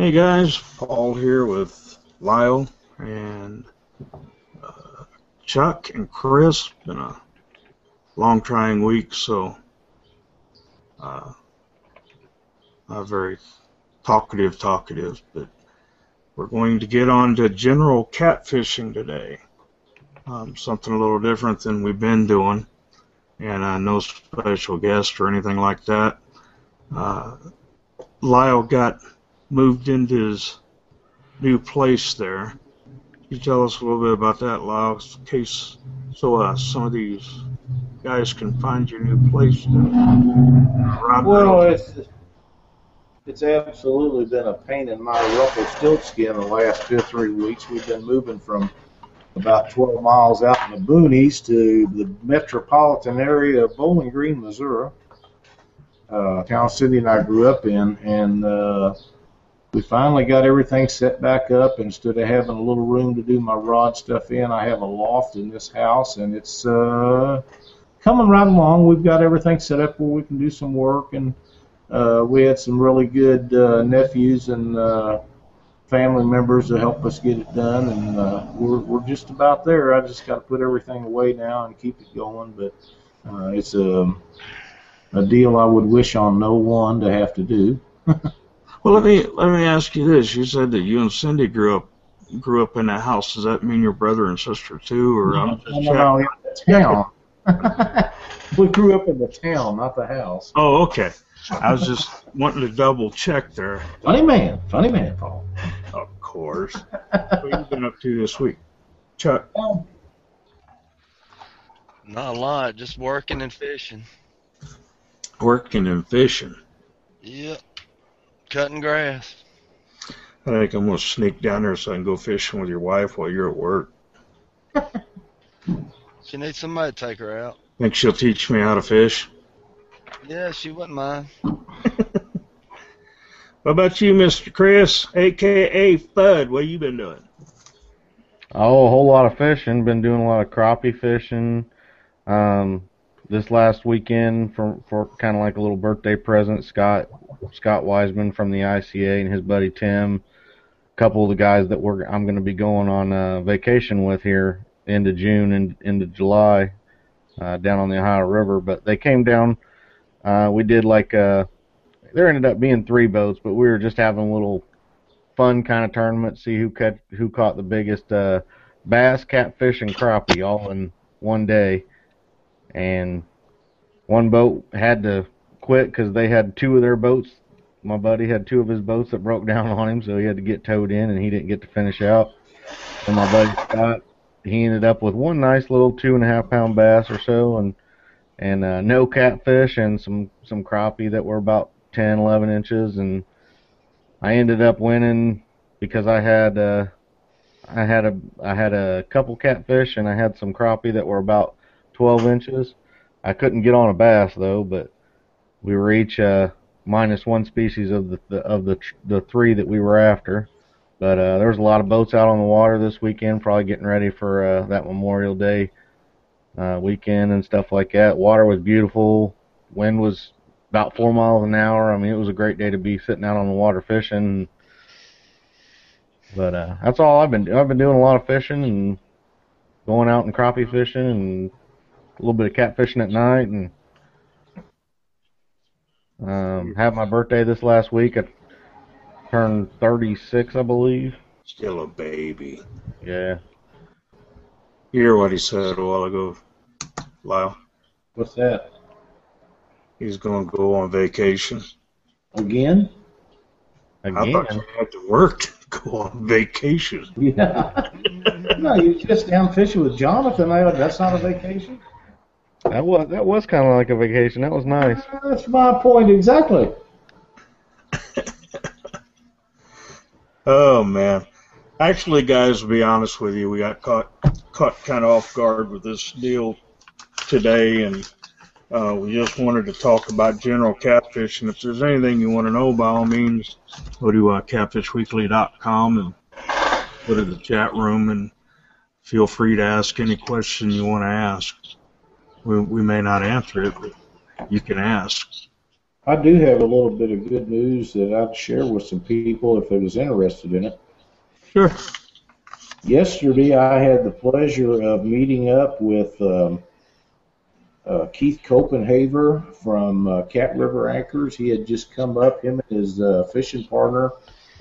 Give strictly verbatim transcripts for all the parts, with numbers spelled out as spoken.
Hey guys, Paul here with Lyle and uh, Chuck and Chris. Been a long, trying week, so uh, not very talkative, talkative, but we're going to get on to general catfishing today. Um, something a little different than we've been doing, and uh, no special guest or anything like that. Uh, Lyle got moved into his new place there. Can you tell us a little bit about that, Lyle, in case so uh, some of these guys can find your new place there? Well, it's, it's absolutely been a pain in my ruffled stilt skin the last two or three weeks. We've been moving from about twelve miles out in the boonies to the metropolitan area of Bowling Green, Missouri, uh, town Cindy and I grew up in, and uh, we finally got everything set back up. Instead of having a little room to do my rod stuff in, I have a loft in this house, and it's uh, coming right along. We've got everything set up where we can do some work, and uh, we had some really good uh, nephews and uh, family members to help us get it done, and uh, we're, we're just about there. I just got to put everything away now and keep it going, but uh, it's a, a deal I would wish on no one to have to do. Well, let me let me ask you this. You said that you and Cindy grew up grew up in that house. Does that mean your brother and sister too, or no, I'm just no, no, in the town? We grew up in the town, not the house. Oh, okay. I was just wanting to double check there. Funny man, funny man, Paul. Of course. What have you been up to this week, Chuck? Not a lot, just working and fishing. Working and fishing. Yep. Cutting grass. I think I'm gonna sneak down there so I can go fishing with your wife while you're at work. She needs somebody to take her out. Think she'll teach me how to fish? Yeah, she wouldn't mind. What about you, Mister Chris, a k a. Fudd? What have you been doing? Oh, a whole lot of fishing. Been doing a lot of crappie fishing. Um, this last weekend, for, for kind of like a little birthday present, Scott Scott Wiseman from the I C A and his buddy Tim, a couple of the guys that we're I'm going to be going on uh, vacation with here into June and into July uh, down on the Ohio River. But they came down. Uh, we did like a, there ended up being three boats, but we were just having a little fun kind of tournament, see who caught who caught the biggest uh, bass, catfish, and crappie all in one day. And one boat had to quit because they had two of their boats. My buddy had two of his boats that broke down on him, so he had to get towed in, and he didn't get to finish out. And my buddy Scott, he ended up with one nice little two and a half pound bass or so, and and uh, no catfish and some, some crappie that were about ten, eleven inches. And I ended up winning because I had uh, I had a I had a couple catfish and I had some crappie that were about twelve inches. I couldn't get on a bass though, but we were each uh, minus one species of the, the of the tr the three that we were after. But uh, there was a lot of boats out on the water this weekend, probably getting ready for uh, that Memorial Day Uh, weekend and stuff like that. Water was beautiful. Wind was about four miles an hour. I mean, it was a great day to be sitting out on the water fishing. But uh, that's all I've been doing. I've been doing a lot of fishing and going out and crappie fishing and a little bit of catfishing at night. And um, had my birthday this last week. I turned thirty-six, I believe. Still a baby. Yeah. You hear what he said a while ago, Lyle? What's that? He's going to go on vacation. Again? Again? I thought you had to work to go on vacation. Yeah. No, you just down fishing with Jonathan. That's not a vacation. That was, that was kind of like a vacation. That was nice. That's my point exactly. Oh, man. Actually, guys, to be honest with you, we got caught caught kind of off guard with this deal today, and uh, we just wanted to talk about general catfish. And if there's anything you want to know, by all means, go to uh, catfish weekly dot com and go to the chat room, and feel free to ask any question you want to ask. We, we may not answer it, but you can ask. I do have a little bit of good news that I'd share with some people if they was interested in it. Sure. Yesterday I had the pleasure of meeting up with um, uh, Keith Copenhaver from uh, Cat River Anchors. He had just come up, him and his uh, fishing partner,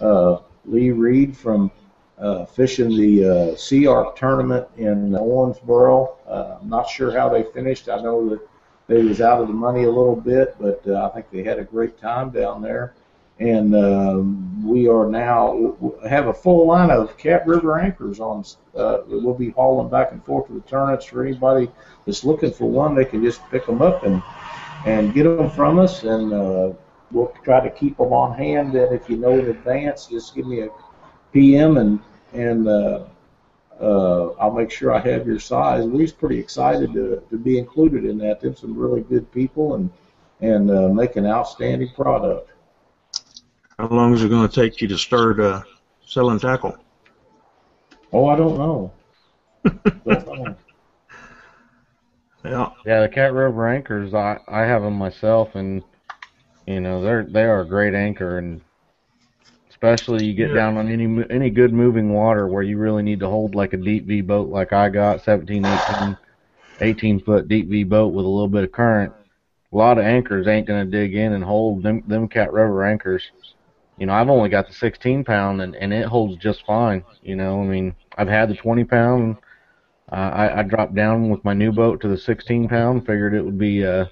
uh, Lee Reed, from uh, fishing the uh, Sea-Ark tournament in Owensboro. Uh, I'm not sure how they finished. I know that they was out of the money a little bit, but uh, I think they had a great time down there. And um, we are now have a full line of Cat River Anchors on. Uh, we'll be hauling back and forth to the tournaments for anybody that's looking for one. They can just pick them up and and get them from us, and uh, we'll try to keep them on hand. And if you know in advance, just give me a P M and and uh, uh, I'll make sure I have your size. We're pretty excited to to be included in that. There's some really good people and and uh, make an outstanding product. How long is it going to take you to start uh, selling tackle? Oh, I don't know. don't know. Yeah. Yeah, the Cat River Anchors, I, I have them myself, and you know they're they are a great anchor, and especially you get yeah. down on any any good moving water where you really need to hold like a deep V boat, like I got seventeen, eighteen, eighteen foot deep V boat with a little bit of current. A lot of anchors ain't going to dig in and hold them them Cat River Anchors. You know, I've only got the sixteen pound, and, and it holds just fine. You know, I mean, I've had the twenty pound. Uh, I, I dropped down with my new boat to the sixteen pound, figured it would be, uh,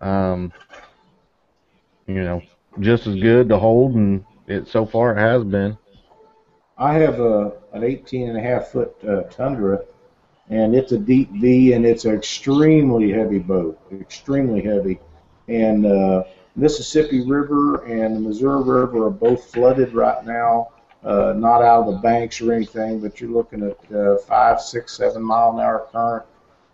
um, you know, just as good to hold, and it so far it has been. I have a an eighteen and a half foot uh, Tundra, and it's a deep V, and it's an extremely heavy boat, extremely heavy, and uh, Mississippi River and the Missouri River are both flooded right now, uh, not out of the banks or anything, but you're looking at uh, five, six, seven mile an hour current.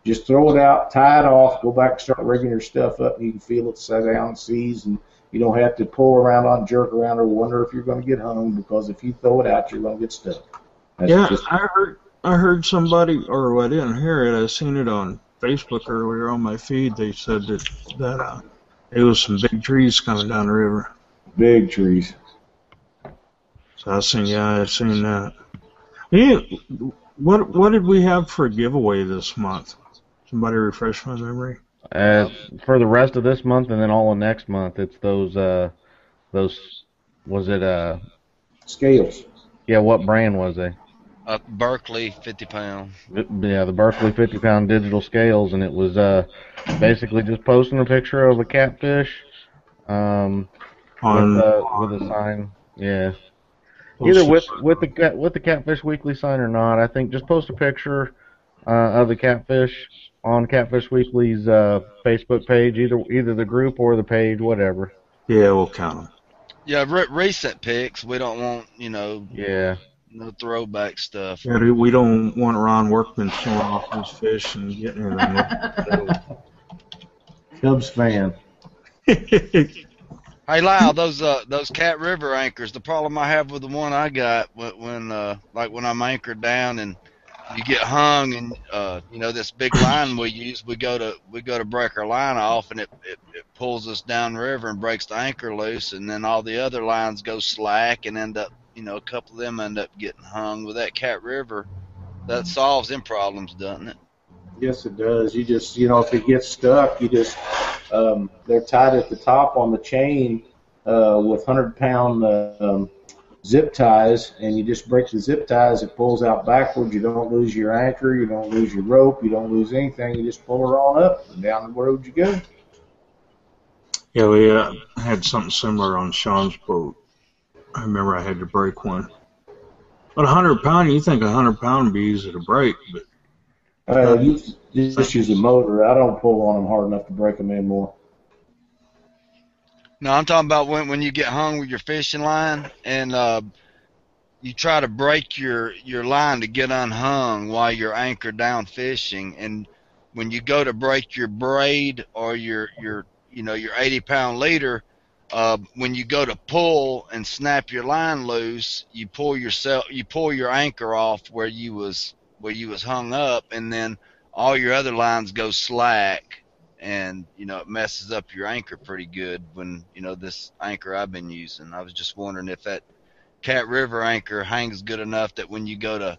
Just throw it out, tie it off, go back and start rigging your stuff up, and you can feel it set down seas, and you don't have to pull around on, jerk around, or wonder if you're going to get home, because if you throw it out, you're going to get stuck. That's yeah, just I heard I heard somebody, or I didn't hear it, I seen it on Facebook earlier on my feed. They said that, that uh, there was some big trees coming down the river. Big trees. So I seen, yeah, I seen that. Yeah, what what did we have for a giveaway this month? Somebody refresh my memory. Uh, for the rest of this month and then all of next month, it's those uh, those was it uh scales? Yeah, what brand was they? Uh, Berkeley fifty pound. Yeah, the Berkeley fifty pound digital scales, and it was uh, basically just posting a picture of a catfish um, on, with, uh, with a sign. Yeah, either with with the with the Catfish Weekly sign or not. I think just post a picture uh, of the catfish on Catfish Weekly's uh, Facebook page, either either the group or the page, whatever. Yeah, we'll count them. Yeah, re recent pics. We don't want you know. Yeah. No throwback stuff. Yeah, we don't want Ron Workman showing off his fish and getting it on it. Cubs fan. Hey, Lyle, those uh, those Cat River anchors. The problem I have with the one I got when uh, like when I'm anchored down and you get hung, and uh, you know this big line we use, we go to we go to break our line off, and it, it it pulls us down river and breaks the anchor loose, and then all the other lines go slack and end up. You know, a couple of them end up getting hung with that Cat River. That solves them problems, doesn't it? Yes, it does. You just, you know, if it gets stuck, you just, um, they're tied at the top on the chain uh, with hundred pound uh, um, zip ties, and you just break the zip ties. It pulls out backwards. You don't lose your anchor. You don't lose your rope. You don't lose anything. You just pull her on up, and down the road you go. Yeah, we uh, had something similar on Sean's boat. I remember I had to break one. But hundred pound, you think hundred pound would be easy to break. But uh, you just use a motor. I don't pull on them hard enough to break them anymore. No, I'm talking about when, when you get hung with your fishing line and uh, you try to break your, your line to get unhung while you're anchored down fishing. And when you go to break your braid or your, your you know, your eighty pound leader, Uh, when you go to pull and snap your line loose, you pull yourself, you pull your anchor off where you was where you was hung up, and then all your other lines go slack, and, you know, it messes up your anchor pretty good when, you know, this anchor I've been using. I was just wondering if that Cat River anchor hangs good enough that when you go to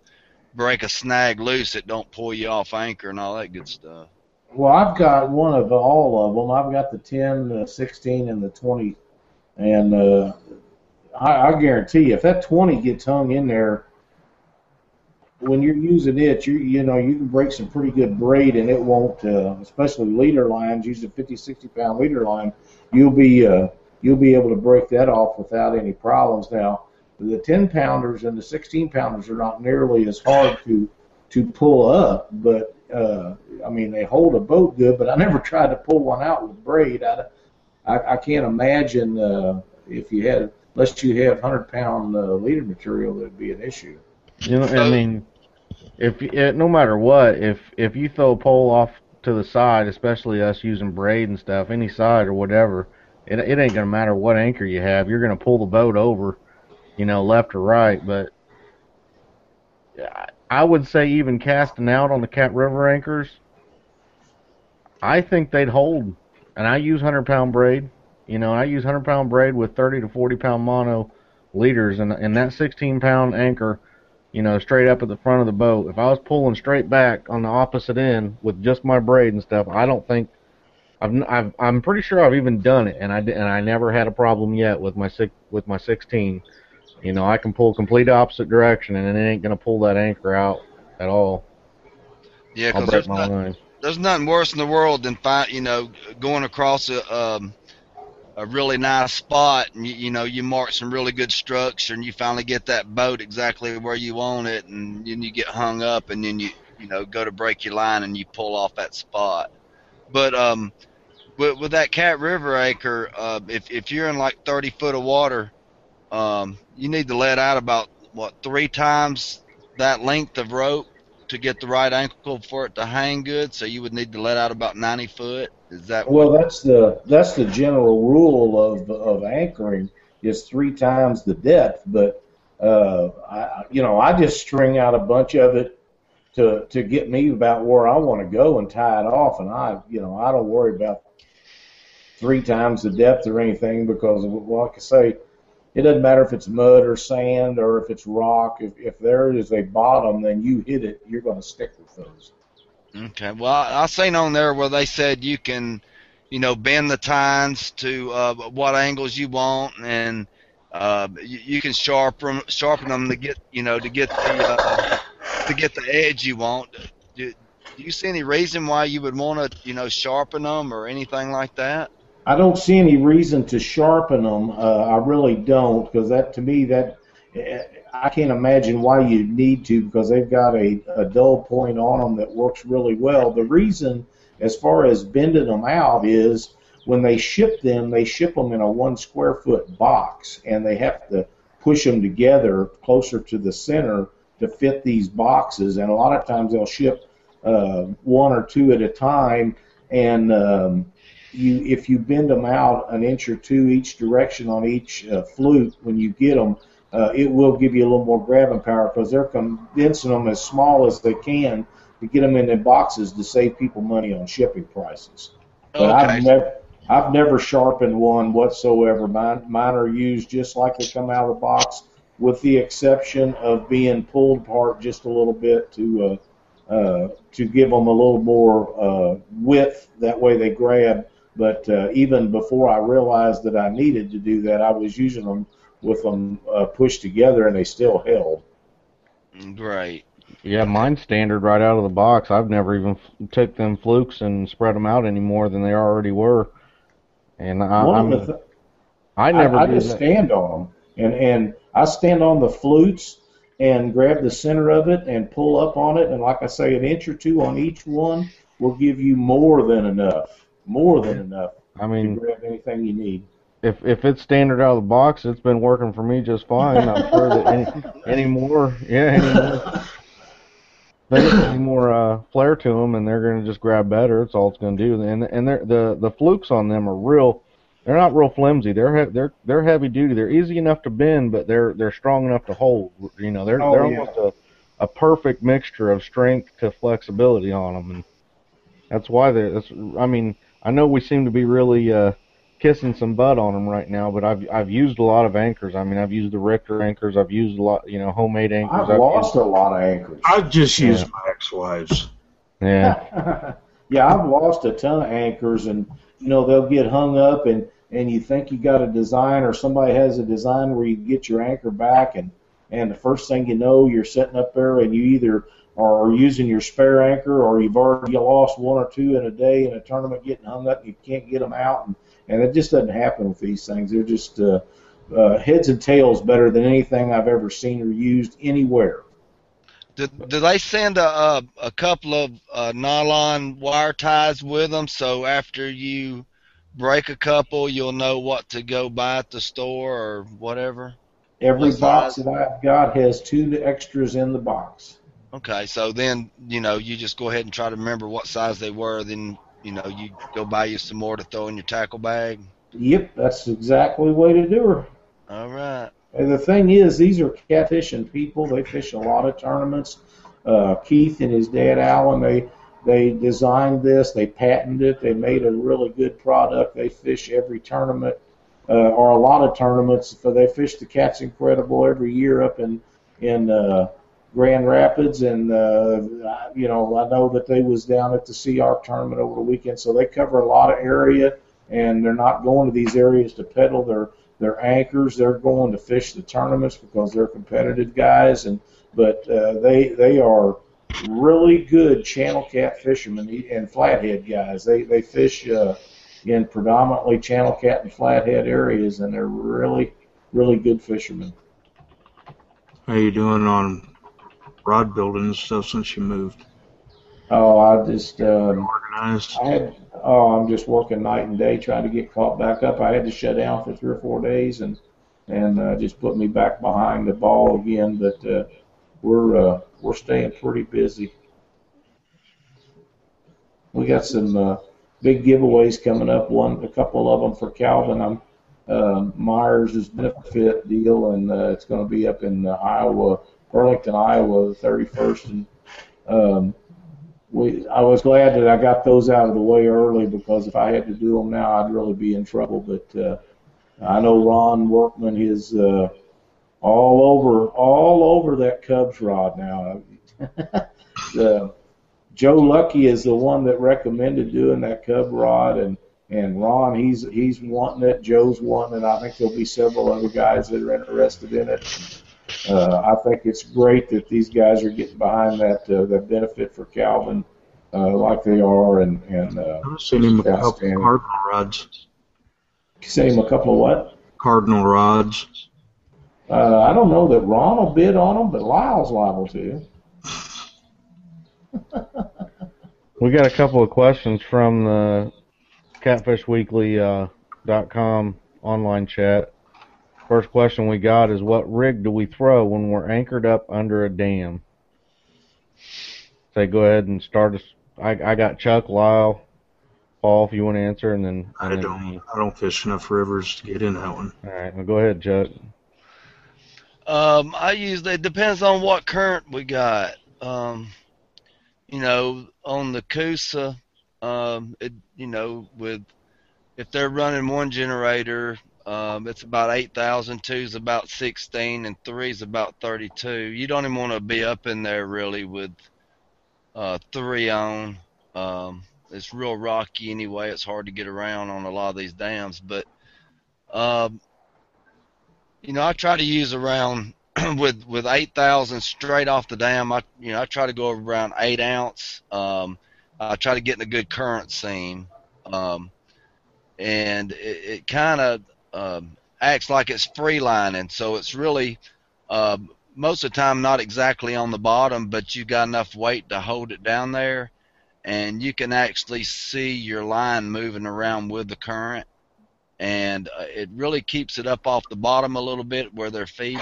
break a snag loose, it don't pull you off anchor and all that good stuff. Well, I've got one of all of them. I've got the ten, the sixteen, and the twenty, and uh, I, I guarantee you, if that twenty gets hung in there, when you're using it, you you know you can break some pretty good braid, and it won't. Uh, especially leader lines, using fifty, sixty pound leader line, you'll be uh, you'll be able to break that off without any problems. Now, the ten pounders and the sixteen pounders are not nearly as hard to to pull up, but uh, I mean they hold a boat good. But I never tried to pull one out with braid. I I, I can't imagine uh, if you had unless you have hundred pound uh, leader material, that'd be an issue. You know, I mean. If no matter what, if if you throw a pole off to the side, especially us using braid and stuff, any side or whatever, it it ain't gonna matter what anchor you have. You're gonna pull the boat over, you know, left or right. But I would say even casting out on the Cat River anchors, I think they'd hold. And I use hundred pound braid. You know, I use hundred pound braid with thirty to forty pound mono leaders, and and that sixteen pound anchor, you know, straight up at the front of the boat. If I was pulling straight back on the opposite end with just my braid and stuff, I don't think I've, I've I'm pretty sure I've even done it, and I and I never had a problem yet with my six with my sixteen. You know, I can pull complete opposite direction, and it ain't gonna pull that anchor out at all. Yeah, because there's, not, there's nothing worse in the world than find, you know going across a. Um, a really nice spot, and you, you know you mark some really good structure, and you finally get that boat exactly where you want it, and then you get hung up, and then you you know go to break your line and you pull off that spot. But um with, with that Cat River anchor, uh if if you're in like thirty foot of water, um you need to let out about what three times that length of rope to get the right angle for it to hang good, so you would need to let out about ninety foot. Is that well? That's the that's the general rule of of anchoring, is three times the depth. But uh, I you know I just string out a bunch of it to to get me about where I want to go and tie it off, and I you know I don't worry about three times the depth or anything, because like I say, it doesn't matter if it's mud or sand or if it's rock. If, if there is a bottom, then you hit it, you're going to stick with those. Okay. Well, I, I seen on there where they said you can, you know, bend the tines to uh, what angles you want, and uh, you, you can sharpen sharpen them to get, you know, to get the uh, to get the edge you want. Do, do you see any reason why you would want to, you know, sharpen them or anything like that? I don't see any reason to sharpen them. Uh, I really don't, because that to me that I can't imagine why you need to, because they've got a, a dull point on them that works really well. The reason, as far as bending them out, is when they ship them, they ship them in a one square foot box, and they have to push them together closer to the center to fit these boxes. And a lot of times they'll ship uh, one or two at a time, and um, you if you bend them out an inch or two each direction on each uh, flute when you get them, uh, it will give you a little more grabbing power, because they're condensing them as small as they can to get them in their boxes to save people money on shipping prices. But okay. I've never I've never sharpened one whatsoever. Mine, mine are used just like they come out of the box, with the exception of being pulled apart just a little bit to uh, uh, to give them a little more uh, width. That way they grab. But uh, even before I realized that I needed to do that, I was using them with them uh, pushed together, and they still held. Great. Yeah, mine's standard right out of the box. I've never even f took them flukes and spread them out any more than they already were. And I, One I'm, of the th I never. I, I just that. stand on them, and and I stand on the flutes and grab the center of it and pull up on it, and like I say, an inch or two on each one will give you more than enough. More than enough. I mean, grab anything you need. If if it's standard out of the box, it's been working for me just fine. I'm sure that any any more, yeah, any more, they get any more uh, flair to them, and they're gonna just grab better. It's all it's gonna do. And and the the flukes on them are real. They're not real flimsy. They're they're they're heavy duty. They're easy enough to bend, but they're they're strong enough to hold. You know, they're oh, they're yeah. almost a a perfect mixture of strength to flexibility on them, and that's why they're. That's, I mean. I know we seem to be really uh, kissing some butt on them right now, but I've I've used a lot of anchors. I mean, I've used the Richter anchors. I've used a lot, you know, homemade anchors. I've, I've lost used... a lot of anchors. I've just yeah. used my ex-wives. Yeah. Yeah, I've lost a ton of anchors, and, you know, they'll get hung up, and, and you think you got a design, or somebody has a design where you get your anchor back, and, and the first thing you know, you're sitting up there, and you either are using your spare anchor, or you've already lost one or two in a day in a tournament getting hung up, and you can't get them out, and, and it just doesn't happen with these things. They're just uh, uh, heads and tails better than anything I've ever seen or used anywhere. Did, did they send a, a, a couple of uh, nylon wire ties with them, so after you break a couple, you'll know what to go buy at the store or whatever? Every what box size? That I've got has two extras in the box. Okay, so then, you know, you just go ahead and try to remember what size they were, then, you know, you go buy you some more to throw in your tackle bag? Yep, that's exactly the way to do her. All right. And the thing is, these are catfishing people. They fish a lot of tournaments. Uh, Keith and his dad, Alan, they they designed this. They patented it. They made a really good product. They fish every tournament, uh, or a lot of tournaments. So they fish the Cats Incredible every year up in in uh, Grand Rapids, and uh, you know, I know that they was down at the Sea-Ark tournament over the weekend. So they cover a lot of area, and they're not going to these areas to peddle their. They're anchors. They're going to fish the tournaments because they're competitive guys, and but uh, they they are really good channel cat fishermen and flathead guys. They they fish uh, in predominantly channel cat and flathead areas, and they're really really good fishermen. How you doing on rod building and stuff since you moved? Oh, I just um, organized. I had, oh, I'm just working night and day trying to get caught back up. I had to shut down for three or four days, and and uh, just put me back behind the ball again. But uh, we're uh, we're staying pretty busy. We got some uh, big giveaways coming up. One, a couple of them for Calvin. I'm uh, Myers' benefit deal, and uh, it's going to be up in uh, Iowa, Burlington, Iowa, the thirty-first, and um, We, I was glad that I got those out of the way early, because if I had to do them now, I'd really be in trouble. But uh, I know Ron Workman is uh, all over all over that Cubs rod now. uh, Joe Lucky is the one that recommended doing that Cub rod, and, and Ron, he's he's wanting it. Joe's wanting it. I think there'll be several other guys that are interested in it. Uh, I think it's great that these guys are getting behind that uh, that benefit for Calvin, uh, like they are, and and. Uh, I've seen him a couple of cardinal rods. Seen him a couple of what? Cardinal rods. Uh, I don't know that Ron will bid on them, but Lyle's liable to. We got a couple of questions from the catfish weekly dot com uh, online chat. First question we got is, what rig do we throw when we're anchored up under a dam? Say, so go ahead and start us. I, I got Chuck, Lyle, Paul, if you want to answer, and then and I don't. Then, I don't fish enough rivers to get in that one. All right, well, go ahead, Chuck. Um, I usually, it depends on what current we got. Um, you know, on the Coosa, um, it, you know, with if they're running one generator. Um, it's about eight thousand, two's about sixteen, and three's about thirty-two. You don't even want to be up in there, really, with uh, three on. Um, it's real rocky anyway. It's hard to get around on a lot of these dams. But, um, you know, I try to use around with with eight thousand straight off the dam. I, you know, I try to go around eight ounce. Um, I try to get in a good current seam. Um, and it, it kind of... Um, acts like it's free lining, so it's really uh, most of the time not exactly on the bottom, but you got enough weight to hold it down there, and you can actually see your line moving around with the current, and uh, it really keeps it up off the bottom a little bit where they're feeding.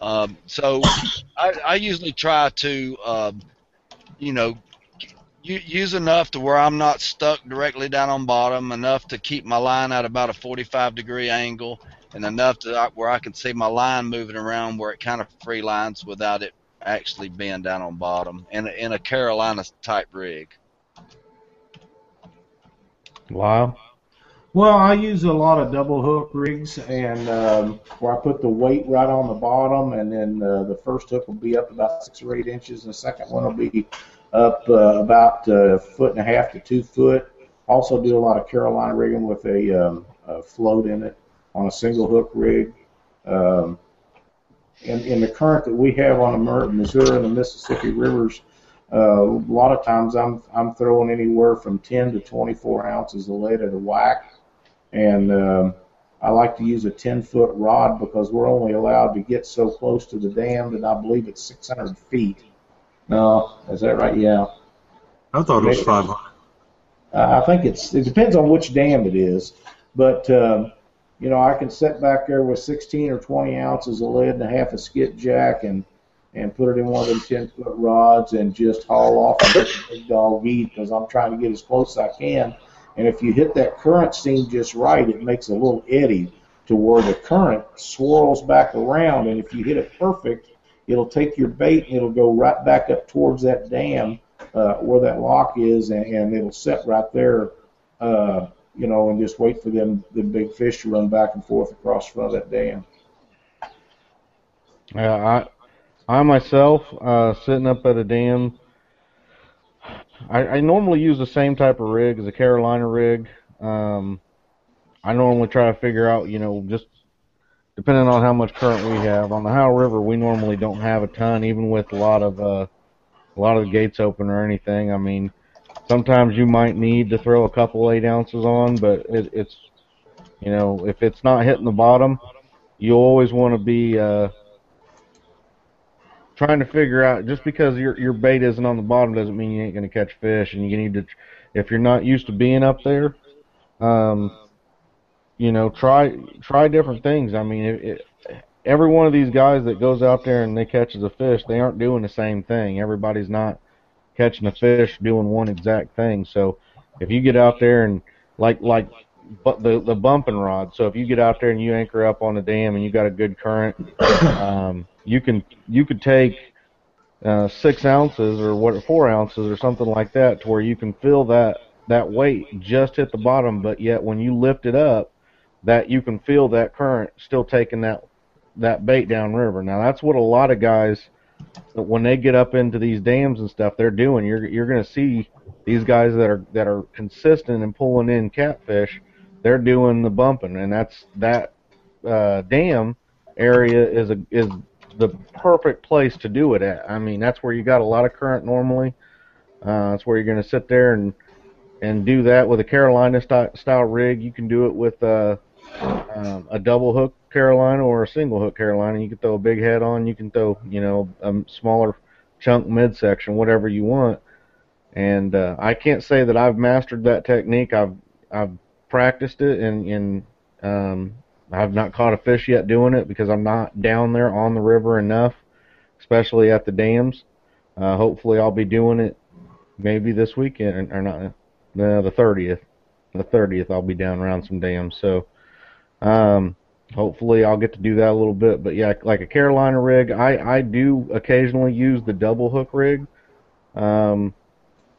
Um, so I, I usually try to, um, you know, use enough to where I'm not stuck directly down on bottom, enough to keep my line at about a forty-five degree angle, and enough to where I can see my line moving around where it kind of free lines without it actually being down on bottom in a, in a Carolina type rig. Lyle? Well, I use a lot of double hook rigs, and um, where I put the weight right on the bottom, and then uh, the first hook will be up about six or eight inches, and the second one will be up uh, about a uh, foot and a half to two foot. Also do a lot of Carolina rigging with a, um, a float in it on a single hook rig. Um, in, in the current that we have on the Missouri and the Mississippi rivers, Uh, a lot of times I'm I'm throwing anywhere from ten to twenty-four ounces of lead at a whack, and um, I like to use a ten-foot rod because we're only allowed to get so close to the dam that I believe it's six hundred feet. No, is that right? Yeah. I thought it was five hundred. Uh, I think it's it depends on which dam it is, but um, you know, I can sit back there with sixteen or twenty ounces of lead and a half a skipjack and and put it in one of them ten-foot rods and just haul off and let the big dog eat because I'm trying to get as close as I can. And if you hit that current seam just right, it makes a little eddy to where the current swirls back around. And if you hit it perfect, it'll take your bait and it'll go right back up towards that dam uh, where that lock is, and, and it'll set right there, uh, you know, and just wait for them the big fish to run back and forth across the front of that dam. Yeah, uh, I... I myself, uh, sitting up at a dam, I, I normally use the same type of rig as a Carolina rig. Um, I normally try to figure out, you know, just depending on how much current we have. On the Ohio River, we normally don't have a ton, even with a lot of uh, a lot of the gates open or anything. I mean, sometimes you might need to throw a couple eight ounces on, but it, it's, you know, if it's not hitting the bottom, you always want to be Uh, trying to figure out, just because your your bait isn't on the bottom doesn't mean you ain't going to catch fish, and you need to, if you're not used to being up there, um, you know, try try different things. I mean, it, it, every one of these guys that goes out there and they catches a fish, they aren't doing the same thing. Everybody's not catching a fish doing one exact thing. So if you get out there and like like the the bumping rod, so if you get out there and you anchor up on the dam and you got a good current, um, You can you could take uh, six ounces or what four ounces or something like that to where you can feel that that weight just hit the bottom, but yet when you lift it up, that you can feel that current still taking that that bait downriver. Now that's what a lot of guys, when they get up into these dams and stuff, they're doing. You're you're going to see these guys that are that are consistent in pulling in catfish. They're doing the bumping, and that's that uh, dam area is a is the perfect place to do it at. I mean, that's where you got a lot of current normally. Uh, that's where you're going to sit there and and do that with a Carolina st style rig. You can do it with uh, um, a double hook Carolina or a single hook Carolina. You can throw a big head on. You can throw, you know, a smaller chunk midsection, whatever you want. And uh, I can't say that I've mastered that technique. I've I've practiced it, and and um, I've not caught a fish yet doing it because I'm not down there on the river enough, especially at the dams. Uh, hopefully I'll be doing it maybe this weekend, or not, no, the thirtieth. The thirtieth I'll be down around some dams. So um, hopefully I'll get to do that a little bit. But, yeah, like a Carolina rig, I, I do occasionally use the double hook rig. Um,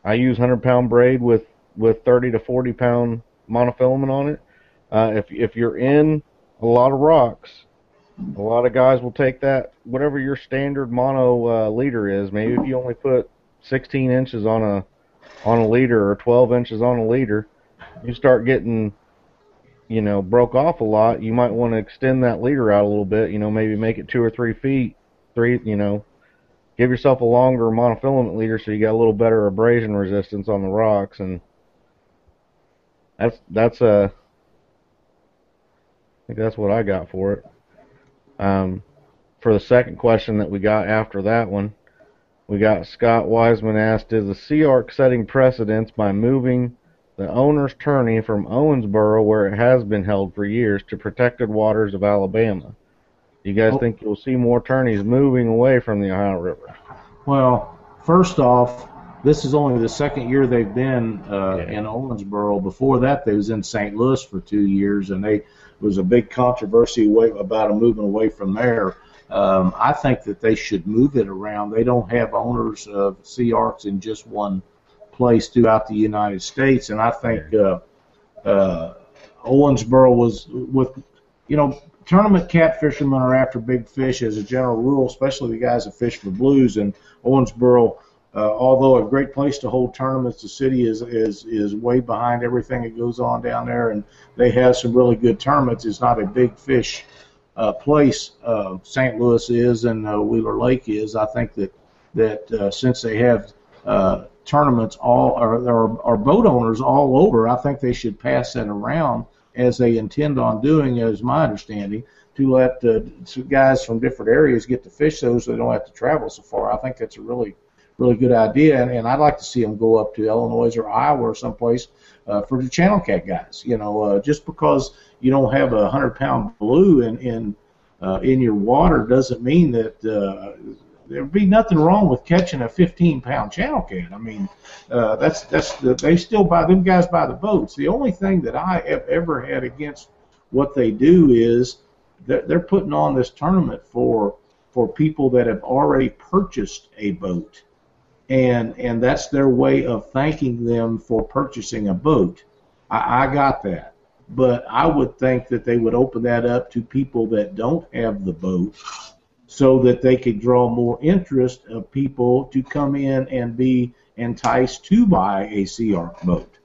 I use hundred-pound braid with, with thirty to forty-pound monofilament on it. Uh, if, if you're in a lot of rocks, a lot of guys will take that, whatever your standard mono uh, leader is. Maybe if you only put sixteen inches on a on a leader or twelve inches on a leader, you start getting, you know, broke off a lot. You might want to extend that leader out a little bit. You know, maybe make it two or three feet, three. You know, give yourself a longer monofilament leader so you got a little better abrasion resistance on the rocks, and that's that's a I think that's what I got for it. Um, for the second question that we got after that one, we got Scott Wiseman asked, is the Sea-Ark setting precedence by moving the owner's tourney from Owensboro, where it has been held for years, to protected waters of Alabama? Do you guys oh. think you'll see more tourneys moving away from the Ohio River? Well, first off, this is only the second year they've been uh, yeah. in Owensboro. Before that, they was in Saint Louis for two years, and they was a big controversy about them moving away from there. Um, I think that they should move it around. They don't have owners of Sea-Arks in just one place throughout the United States, and I think uh, Uh, Owensboro was with, you know, tournament cat fishermen are after big fish as a general rule, especially the guys that fish for blues. And Owensboro, uh, although a great place to hold tournaments, the city is, is, is way behind everything that goes on down there, and they have some really good tournaments. It's not a big fish uh, place. Uh, Saint Louis is, and uh, Wheeler Lake is. I think that, that uh, since they have uh, tournaments all, or, or, or boat owners all over, I think they should pass that around, as they intend on doing, as my understanding, to let uh, guys from different areas get to fish those so they don't have to travel so far. I think that's a really, really good idea, and, and I'd like to see them go up to Illinois or Iowa or someplace uh, for the channel cat guys. You know, uh, just because you don't have a hundred-pound blue in in, uh, in your water doesn't mean that uh, there'd be nothing wrong with catching a fifteen-pound channel cat. I mean, uh, that's that's the, they still buy them guys buy the boats. The only thing that I have ever had against what they do is they're, they're putting on this tournament for for people that have already purchased a boat, and and that's their way of thanking them for purchasing a boat. I, I got that, but I would think that they would open that up to people that don't have the boat, so that they could draw more interest of people to come in and be enticed to buy a Sea-Ark boat.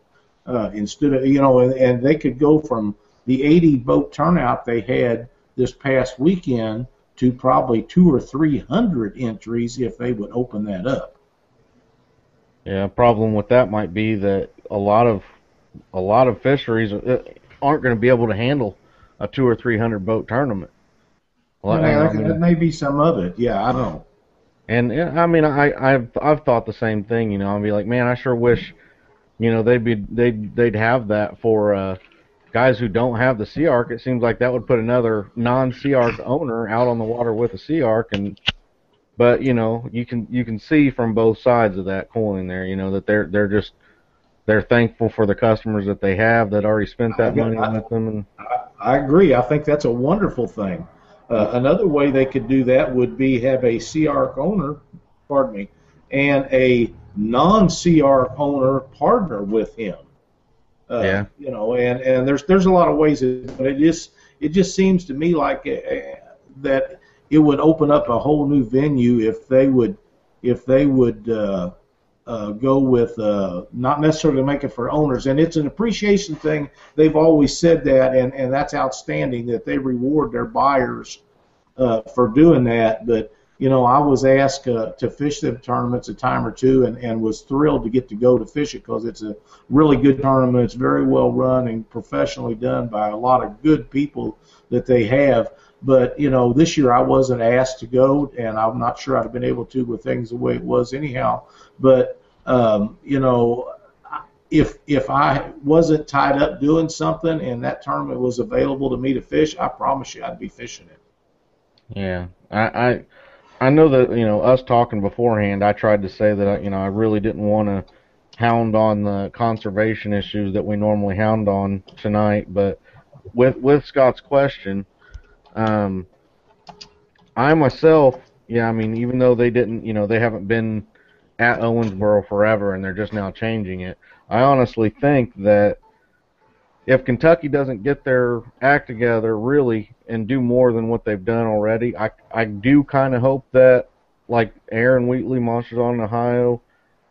Uh, instead of, you know, and, and they could go from the eighty boat turnout they had this past weekend to probably two or three hundred entries if they would open that up. Yeah, problem with that might be that a lot of a lot of fisheries aren't going to be able to handle a two or three hundred boat tournament. Well, yeah, I mean, there may be some of it. Yeah, I don't. And, and I mean, I, I've I've thought the same thing. You know, I'll be like, man, I sure wish, you know, they'd be they'd they'd have that for uh, guys who don't have the Sea-Ark. It seems like that would put another non-Sea-Ark owner out on the water with a Sea-Ark. And but you know, you can you can see from both sides of that coin there. You know that they're they're just they're thankful for the customers that they have that already spent that I, money I, with them. And, I, I agree. I think that's a wonderful thing. Uh, another way they could do that would be have a Sea-Ark owner, pardon me, and a non-Sea-Ark owner partner with him. Uh, yeah. You know, and, and there's there's a lot of ways, that, but it just it just seems to me like a, that it would open up a whole new venue if they would if they would uh, uh, go with uh, not necessarily make it for owners, and it's an appreciation thing. They've always said that, and and that's outstanding that they reward their buyers Uh, for doing that. But you know, I was asked uh, to fish the tournaments a time or two, and, and was thrilled to get to go to fish it because it's a really good tournament. It's very well run and professionally done by a lot of good people that they have. But you know, this year I wasn't asked to go, and I'm not sure I'd have been able to with things the way it was anyhow. But um, you know, if if I wasn't tied up doing something and that tournament was available to me to fish, I promise you I'd be fishing it. Yeah, I, I I know that, you know, us talking beforehand, I tried to say that, you know, I really didn't want to hound on the conservation issues that we normally hound on tonight, but with with Scott's question, um, I myself, yeah, I mean, even though they didn't, you know, they haven't been at Owensboro forever and they're just now changing it, I honestly think that if Kentucky doesn't get their act together really and do more than what they've done already, I, I do kind of hope that, like Aaron Wheatley, Monsters on Ohio,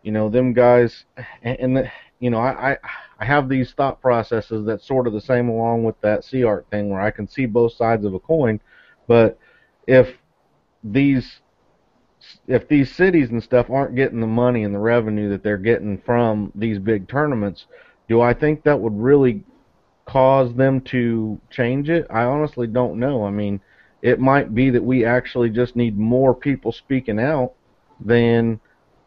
you know, them guys, and, and the, you know, I, I I have these thought processes that's sort of the same along with that Sea-Ark thing where I can see both sides of a coin, but if these if these cities and stuff aren't getting the money and the revenue that they're getting from these big tournaments, do I think that would really cause them to change it? I honestly don't know. I mean, it might be that we actually just need more people speaking out than,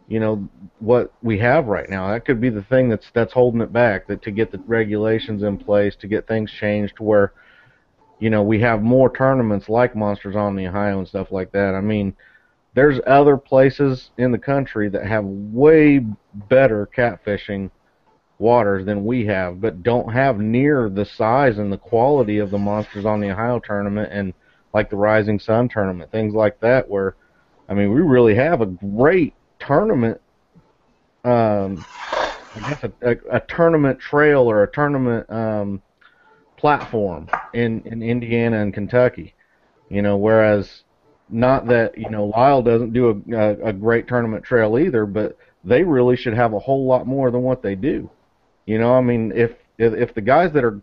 you know, what we have right now. That could be the thing that's that's holding it back, that to get the regulations in place, to get things changed to where, you know, we have more tournaments like Monsters on the Ohio and stuff like that. I mean, there's other places in the country that have way better catfishing waters than we have, but don't have near the size and the quality of the Monsters on the Ohio tournament and like the Rising Sun tournament, things like that, where, I mean, we really have a great tournament um, I guess a, a, a tournament trail or a tournament um, platform in, in Indiana and Kentucky. You know, whereas not that, you know, Lyle doesn't do a, a, a great tournament trail either, but they really should have a whole lot more than what they do. You know, I mean, if if, if the guys that are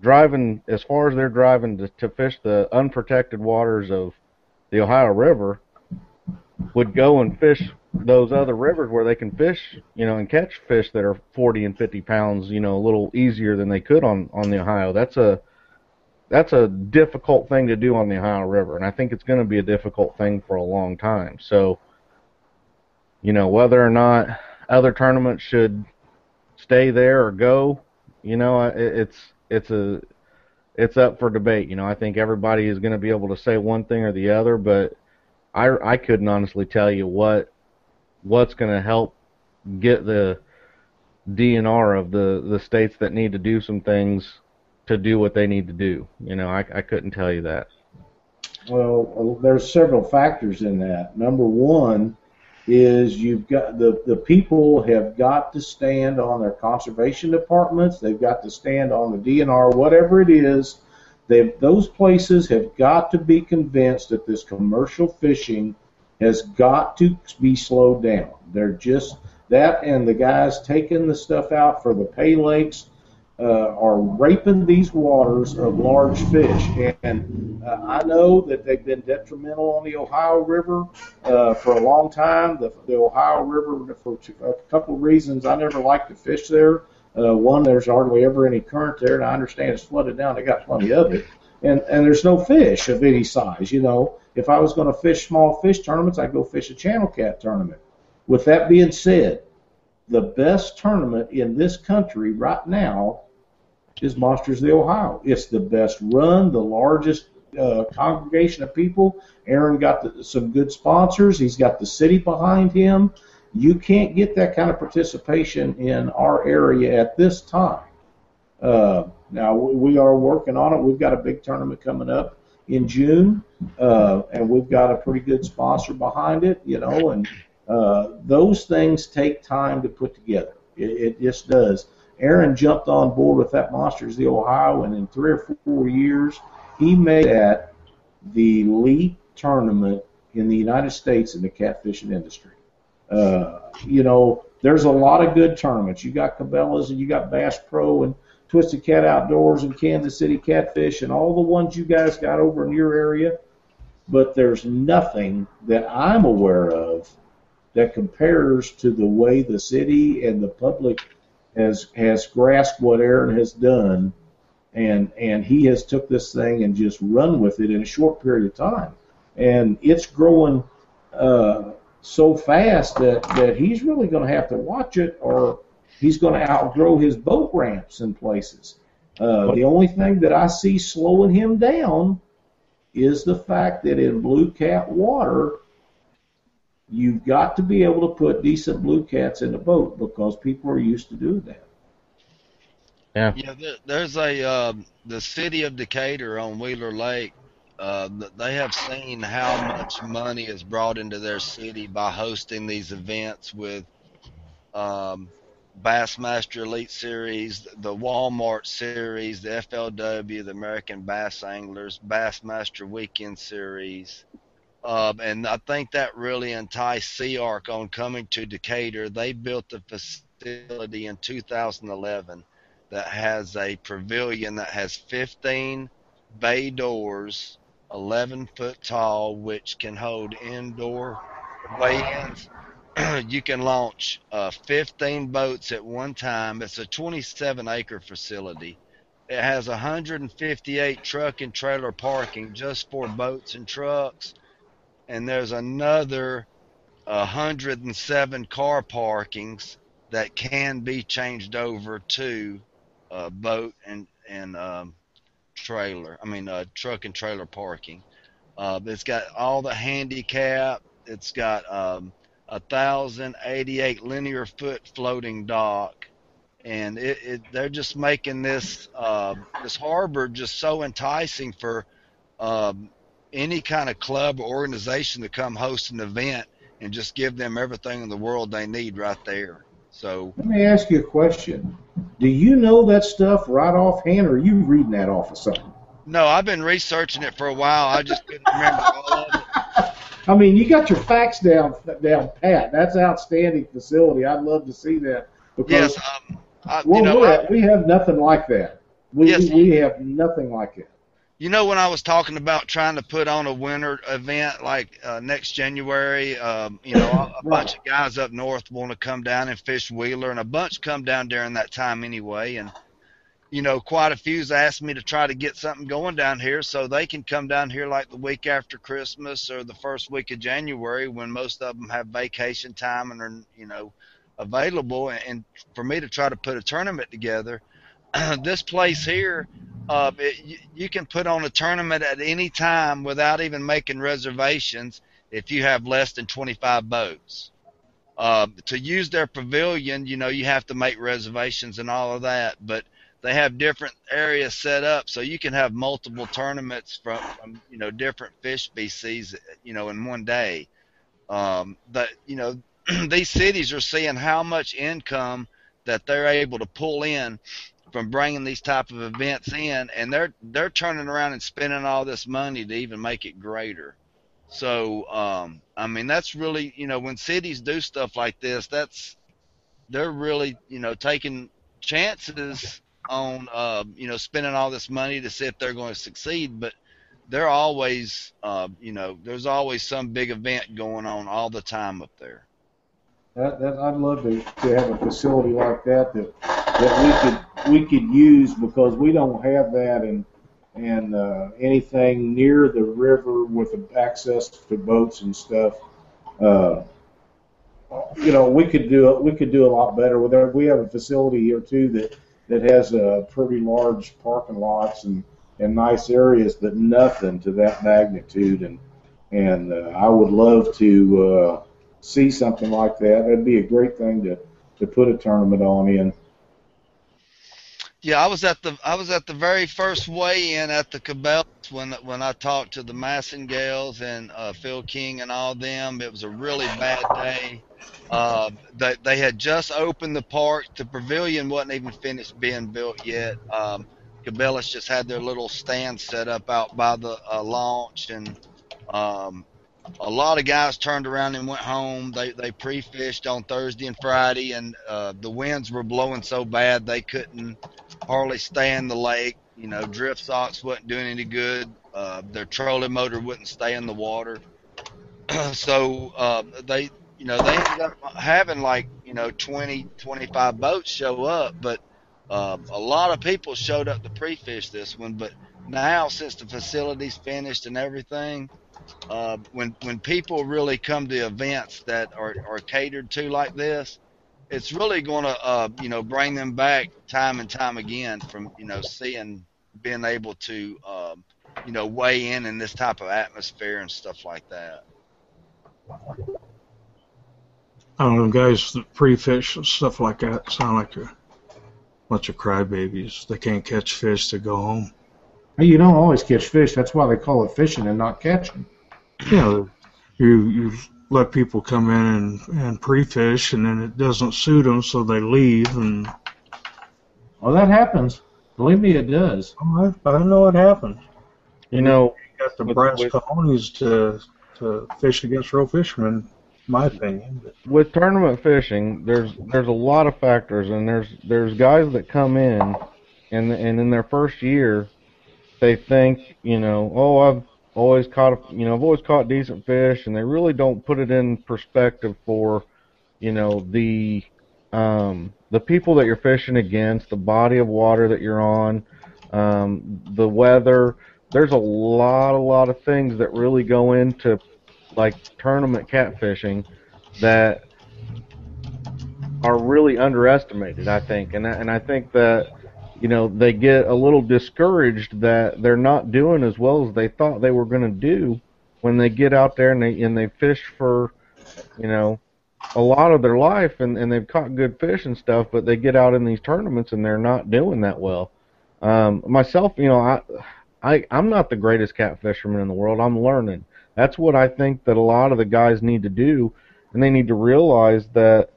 driving as far as they're driving to, to fish the unprotected waters of the Ohio River would go and fish those other rivers where they can fish, you know, and catch fish that are forty and fifty pounds, you know, a little easier than they could on, on the Ohio. That's a that's a difficult thing to do on the Ohio River, and I think it's going to be a difficult thing for a long time. So, you know, whether or not other tournaments should stay there or go, you know, it's it's a it's up for debate. You know, I think everybody is going to be able to say one thing or the other, but I, I couldn't honestly tell you what what's going to help get the D N R of the, the states that need to do some things to do what they need to do. You know, I, I couldn't tell you that. Well, there's several factors in that. Number one is you've got the, the people have got to stand on their conservation departments. They've got to stand on the D N R, whatever it is. They, those places have got to be convinced that this commercial fishing has got to be slowed down. They're just that, and the guys taking the stuff out for the pay lakes uh, are raping these waters of large fish. And, and uh, I know that they've been detrimental on the Ohio River uh, for a long time. The, the Ohio River, for a couple of reasons, I never liked to fish there. Uh, one, there's hardly ever any current there, and I understand it's flooded down. They got plenty of it, and and there's no fish of any size. You know, if I was going to fish small fish tournaments, I'd go fish a channel cat tournament. With that being said, the best tournament in this country right now is Monsters of the Ohio. It's the best run, the largest uh, congregation of people. Aaron got the, some good sponsors. He's got the city behind him. You can't get that kind of participation in our area at this time. Uh, now, we are working on it. We've got a big tournament coming up in June, uh, and we've got a pretty good sponsor behind it, you know, and uh, those things take time to put together. It, it just does. Aaron jumped on board with that Monsters of the Ohio, and in three or four years, he made that the lead tournament in the United States in the catfishing industry. Uh, you know, there's a lot of good tournaments. You got Cabela's and you got Bass Pro and Twisted Cat Outdoors and Kansas City Catfish and all the ones you guys got over in your area. But there's nothing that I'm aware of that compares to the way the city and the public has has grasped what Aaron has done, and and he has took this thing and just run with it in a short period of time, and it's growing. Uh, so fast that, that he's really going to have to watch it, or he's going to outgrow his boat ramps in places. Uh, the only thing that I see slowing him down is the fact that in blue cat water, you've got to be able to put decent blue cats in the boat because people are used to doing that. Yeah, yeah there, there's a uh, the city of Decatur on Wheeler Lake. Uh, they have seen how much money is brought into their city by hosting these events with um, Bassmaster Elite Series, the Walmart Series, the F L W, the American Bass Anglers, Bassmaster Weekend Series. Uh, and I think that really enticed Sea-Ark on coming to Decatur. They built a facility in two thousand eleven that has a pavilion that has fifteen bay doors, eleven foot tall, which can hold indoor weigh-ins. You can launch uh, fifteen boats at one time. It's a twenty-seven acre facility. It has one hundred fifty-eight truck and trailer parking just for boats and trucks. And there's another one hundred seven car parkings that can be changed over to uh, boat and, and um, trailer I mean uh, truck and trailer parking. Uh, it's got all the handicap. It's got um, one thousand eighty-eight linear foot floating dock, and it, it, they're just making this uh, this harbor just so enticing for um, any kind of club or organization to come host an event and just give them everything in the world they need right there. So let me ask you a question. Do you know that stuff right offhand, or are you reading that off of something? No, I've been researching it for a while. I just couldn't remember all of it. I mean, you got your facts down, down pat. That's an outstanding facility. I'd love to see that. Because yes, um, I, well, you know, I, we have nothing like that. We, yes, we have nothing like it. You know, when I was talking about trying to put on a winter event like uh, next January, um, you know, a right. bunch of guys up north want to come down and fish Wheeler, and a bunch come down during that time anyway. And, you know, quite a few's asked me to try to get something going down here so they can come down here like the week after Christmas or the first week of January when most of them have vacation time and are, you know, available. And, and for me to try to put a tournament together, this place here, Uh, it, you, you can put on a tournament at any time without even making reservations if you have less than twenty-five boats. Uh, to use their pavilion, you know, you have to make reservations and all of that, but they have different areas set up, so you can have multiple tournaments from, from you know, different fish species, you know, in one day. Um, but, you know, these cities are seeing how much income that they're able to pull in from bringing these type of events in, and they're they're turning around and spending all this money to even make it greater. So um, I mean, that's really, you know, when cities do stuff like this, that's they're really, you know, taking chances on uh, you know, spending all this money to see if they're going to succeed. But they're always uh, you know, there's always some big event going on all the time up there. That, that, I'd love to, to have a facility like that that that we could we could use, because we don't have that and and uh, anything near the river with access to boats and stuff. Uh, you know, we could do we could do a lot better with that. We have a facility here too that that has a pretty large parking lots and and nice areas, but nothing to that magnitude. And and uh, I would love to. Uh, see something like that. That'd be a great thing to to put a tournament on in. Yeah, I was at the I was at the very first weigh-in at the Cabela's when when I talked to the Massingales and uh, Phil King and all them. It was a really bad day. Uh, they they had just opened the park. The pavilion wasn't even finished being built yet. Um, Cabela's just had their little stand set up out by the uh, launch, and um, a lot of guys turned around and went home. They they pre-fished on Thursday and Friday, and uh, the winds were blowing so bad they couldn't hardly stay in the lake. You know, drift socks wasn't doing any good. Uh, their trolling motor wouldn't stay in the water. so uh, they, you know, they ended up having like, you know, twenty, twenty-five boats show up, but uh, a lot of people showed up to pre-fish this one. But now, since the facility's finished and everything, Uh, when when people really come to events that are, are catered to like this, it's really going to uh, you know, bring them back time and time again from, you know, seeing, being able to uh, you know, weigh in in this type of atmosphere and stuff like that. I don't know, guys that pre-fish and stuff like that sound like a bunch of crybabies. They can't catch fish, they go home. You don't always catch fish. That's why they call it fishing and not catching. Yeah, you you let people come in and, and pre-fish, and then it doesn't suit them, so they leave. And well, that happens. Believe me, it does. I, I know it happens. You know, you got the with, brass with, cojones to to fish against real fishermen. My opinion. But with tournament fishing, there's there's a lot of factors, and there's there's guys that come in, and and in their first year, they think, you know, oh, I've always caught, a, you know, I've always caught decent fish, and they really don't put it in perspective for, you know, the um, the people that you're fishing against, the body of water that you're on, um, the weather. There's a lot, a lot of things that really go into, like, tournament catfishing that are really underestimated, I think, and I, and I think that, you know, they get a little discouraged that they're not doing as well as they thought they were going to do when they get out there and they and they fish for, you know, a lot of their life, and, and they've caught good fish and stuff, but they get out in these tournaments and they're not doing that well. Um, myself, you know, I, I, I'm not the greatest cat fisherman in the world. I'm learning. That's what I think that a lot of the guys need to do, and they need to realize that,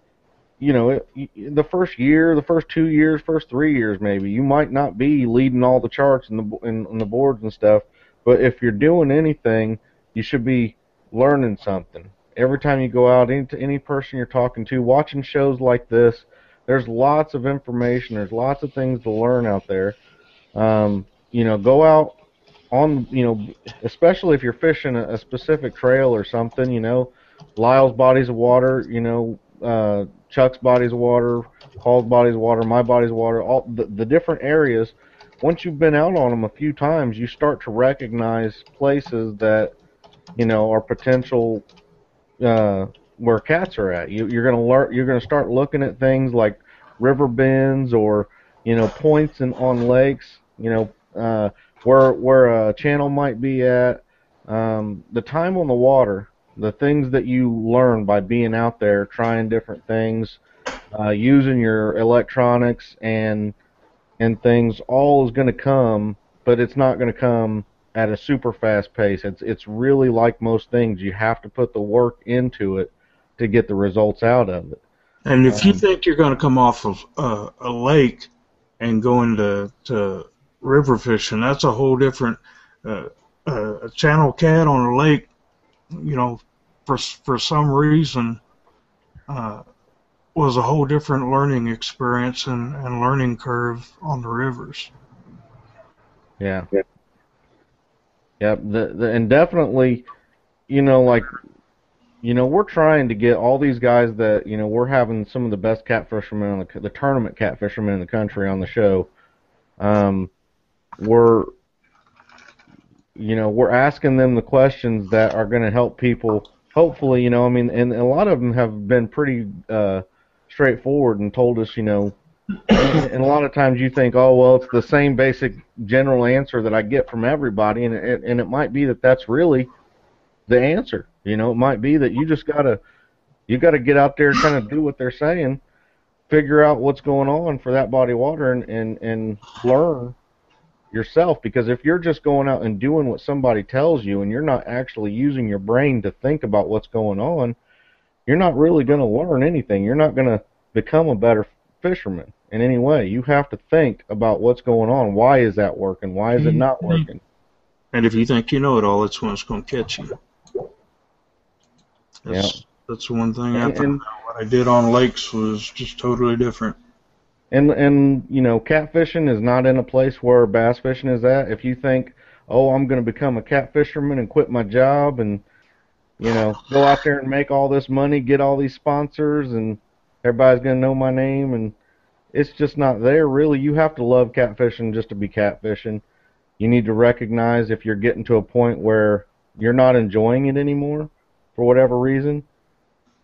you know, it, the first year, the first two years, first three years maybe, you might not be leading all the charts and the, and, and the boards and stuff, but if you're doing anything, you should be learning something. Every time you go out, any, any person you're talking to, watching shows like this, there's lots of information, there's lots of things to learn out there. Um, you know, go out on, you know, especially if you're fishing a, a specific trail or something, you know, Lyle's bodies of water, you know, uh, Chuck's bodies of water, Paul's bodies of water, my bodies of water, all the, the different areas. Once you've been out on them a few times, you start to recognize places that, you know, are potential uh, where cats are at. You, you're going to learn. You're going to start looking at things like river bends or, you know, points in, on lakes. You know, uh, where where a channel might be at. Um, the time on the water. The things that you learn by being out there, trying different things, uh, using your electronics and and things, all is going to come, but it's not going to come at a super fast pace. It's it's really like most things. You have to put the work into it to get the results out of it. And if um, you think you're going to come off of uh, a lake and go into to river fishing, that's a whole different uh, uh, a channel cat on a lake. You know, for for some reason, uh, was a whole different learning experience and, and learning curve on the rivers. Yeah. Yeah. Yeah, the, the, and definitely, you know, like, you know, we're trying to get all these guys that, you know, we're having some of the best catfishermen, on the, the tournament catfishermen in the country on the show. Um, we're... You know, we're asking them the questions that are going to help people, hopefully, you know, I mean, and a lot of them have been pretty uh, straightforward and told us, you know, and a lot of times you think, oh, well, it's the same basic general answer that I get from everybody, and it, and it might be that that's really the answer. You know, it might be that you just got to, you got to get out there, kind of do what they're saying, figure out what's going on for that body of water and, and, and learn yourself, because if you're just going out and doing what somebody tells you and you're not actually using your brain to think about what's going on, you're not really going to learn anything. You're not going to become a better fisherman in any way. You have to think about what's going on. Why is that working? Why is it not working? And if you think you know it all, that's when it's going to catch you. That's, yeah. That's one thing I found out. What I did on lakes was just totally different. And, and you know, catfishing is not in a place where bass fishing is at. If you think, oh, I'm going to become a catfisherman and quit my job and, you know, go out there and make all this money, get all these sponsors, and everybody's going to know my name, and it's just not there, really. You have to love catfishing just to be catfishing. You need to recognize if you're getting to a point where you're not enjoying it anymore for whatever reason,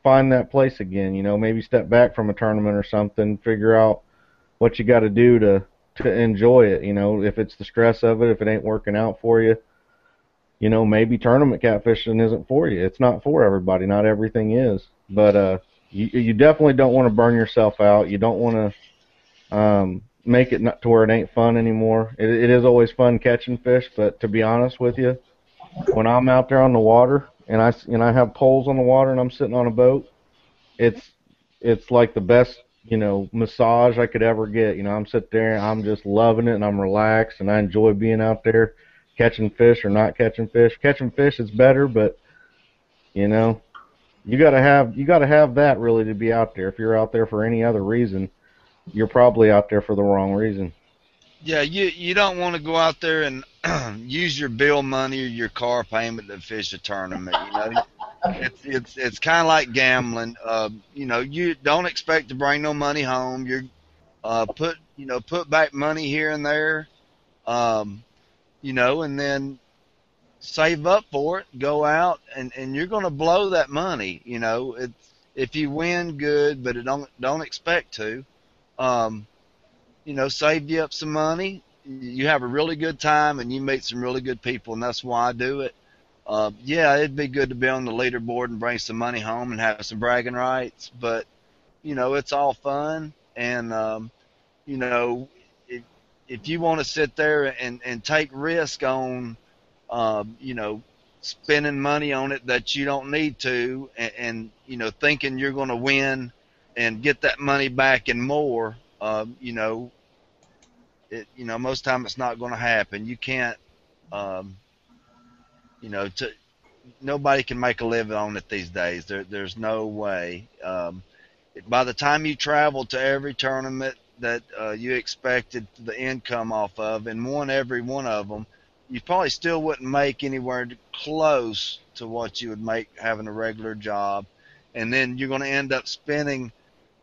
find that place again. You know, maybe step back from a tournament or something, figure out what you got to do to to enjoy it, you know, if it's the stress of it, if it ain't working out for you, you know, maybe tournament catfishing isn't for you. It's not for everybody. Not everything is, but uh, you you definitely don't want to burn yourself out. You don't want to um, make it not to where it ain't fun anymore. It, it is always fun catching fish, but to be honest with you, when I'm out there on the water and I and I have poles on the water and I'm sitting on a boat, it's it's like the best, you know, massage I could ever get. You know, I'm sitting there, I'm just loving it, and I'm relaxed, and I enjoy being out there catching fish or not catching fish. Catching fish is better, but, you know, you gotta have you gotta have that really to be out there. If you're out there for any other reason, you're probably out there for the wrong reason. Yeah, you you don't want to go out there and use your bill money or your car payment to fish a tournament. You know, it's it's it's kind of like gambling. Uh, you know, you don't expect to bring no money home. You're uh, put you know put back money here and there, um, you know, and then save up for it. Go out and, and you're going to blow that money. You know, it's if you win, good, but it don't don't expect to. Um, You know, save you up some money. You have a really good time, and you meet some really good people, and that's why I do it. Uh, yeah, it'd be good to be on the leaderboard and bring some money home and have some bragging rights, but you know, it's all fun. And um, you know, if if you want to sit there and and take risk on, uh, you know, spending money on it that you don't need to, and, and you know, thinking you're going to win and get that money back and more, uh, you know, it, you know, most time it's not going to happen. You can't, um, you know, to, nobody can make a living on it these days. There, there's no way. Um, by the time you travel to every tournament that uh, you expected the income off of and won every one of them, you probably still wouldn't make anywhere close to what you would make having a regular job. And then you're going to end up spending,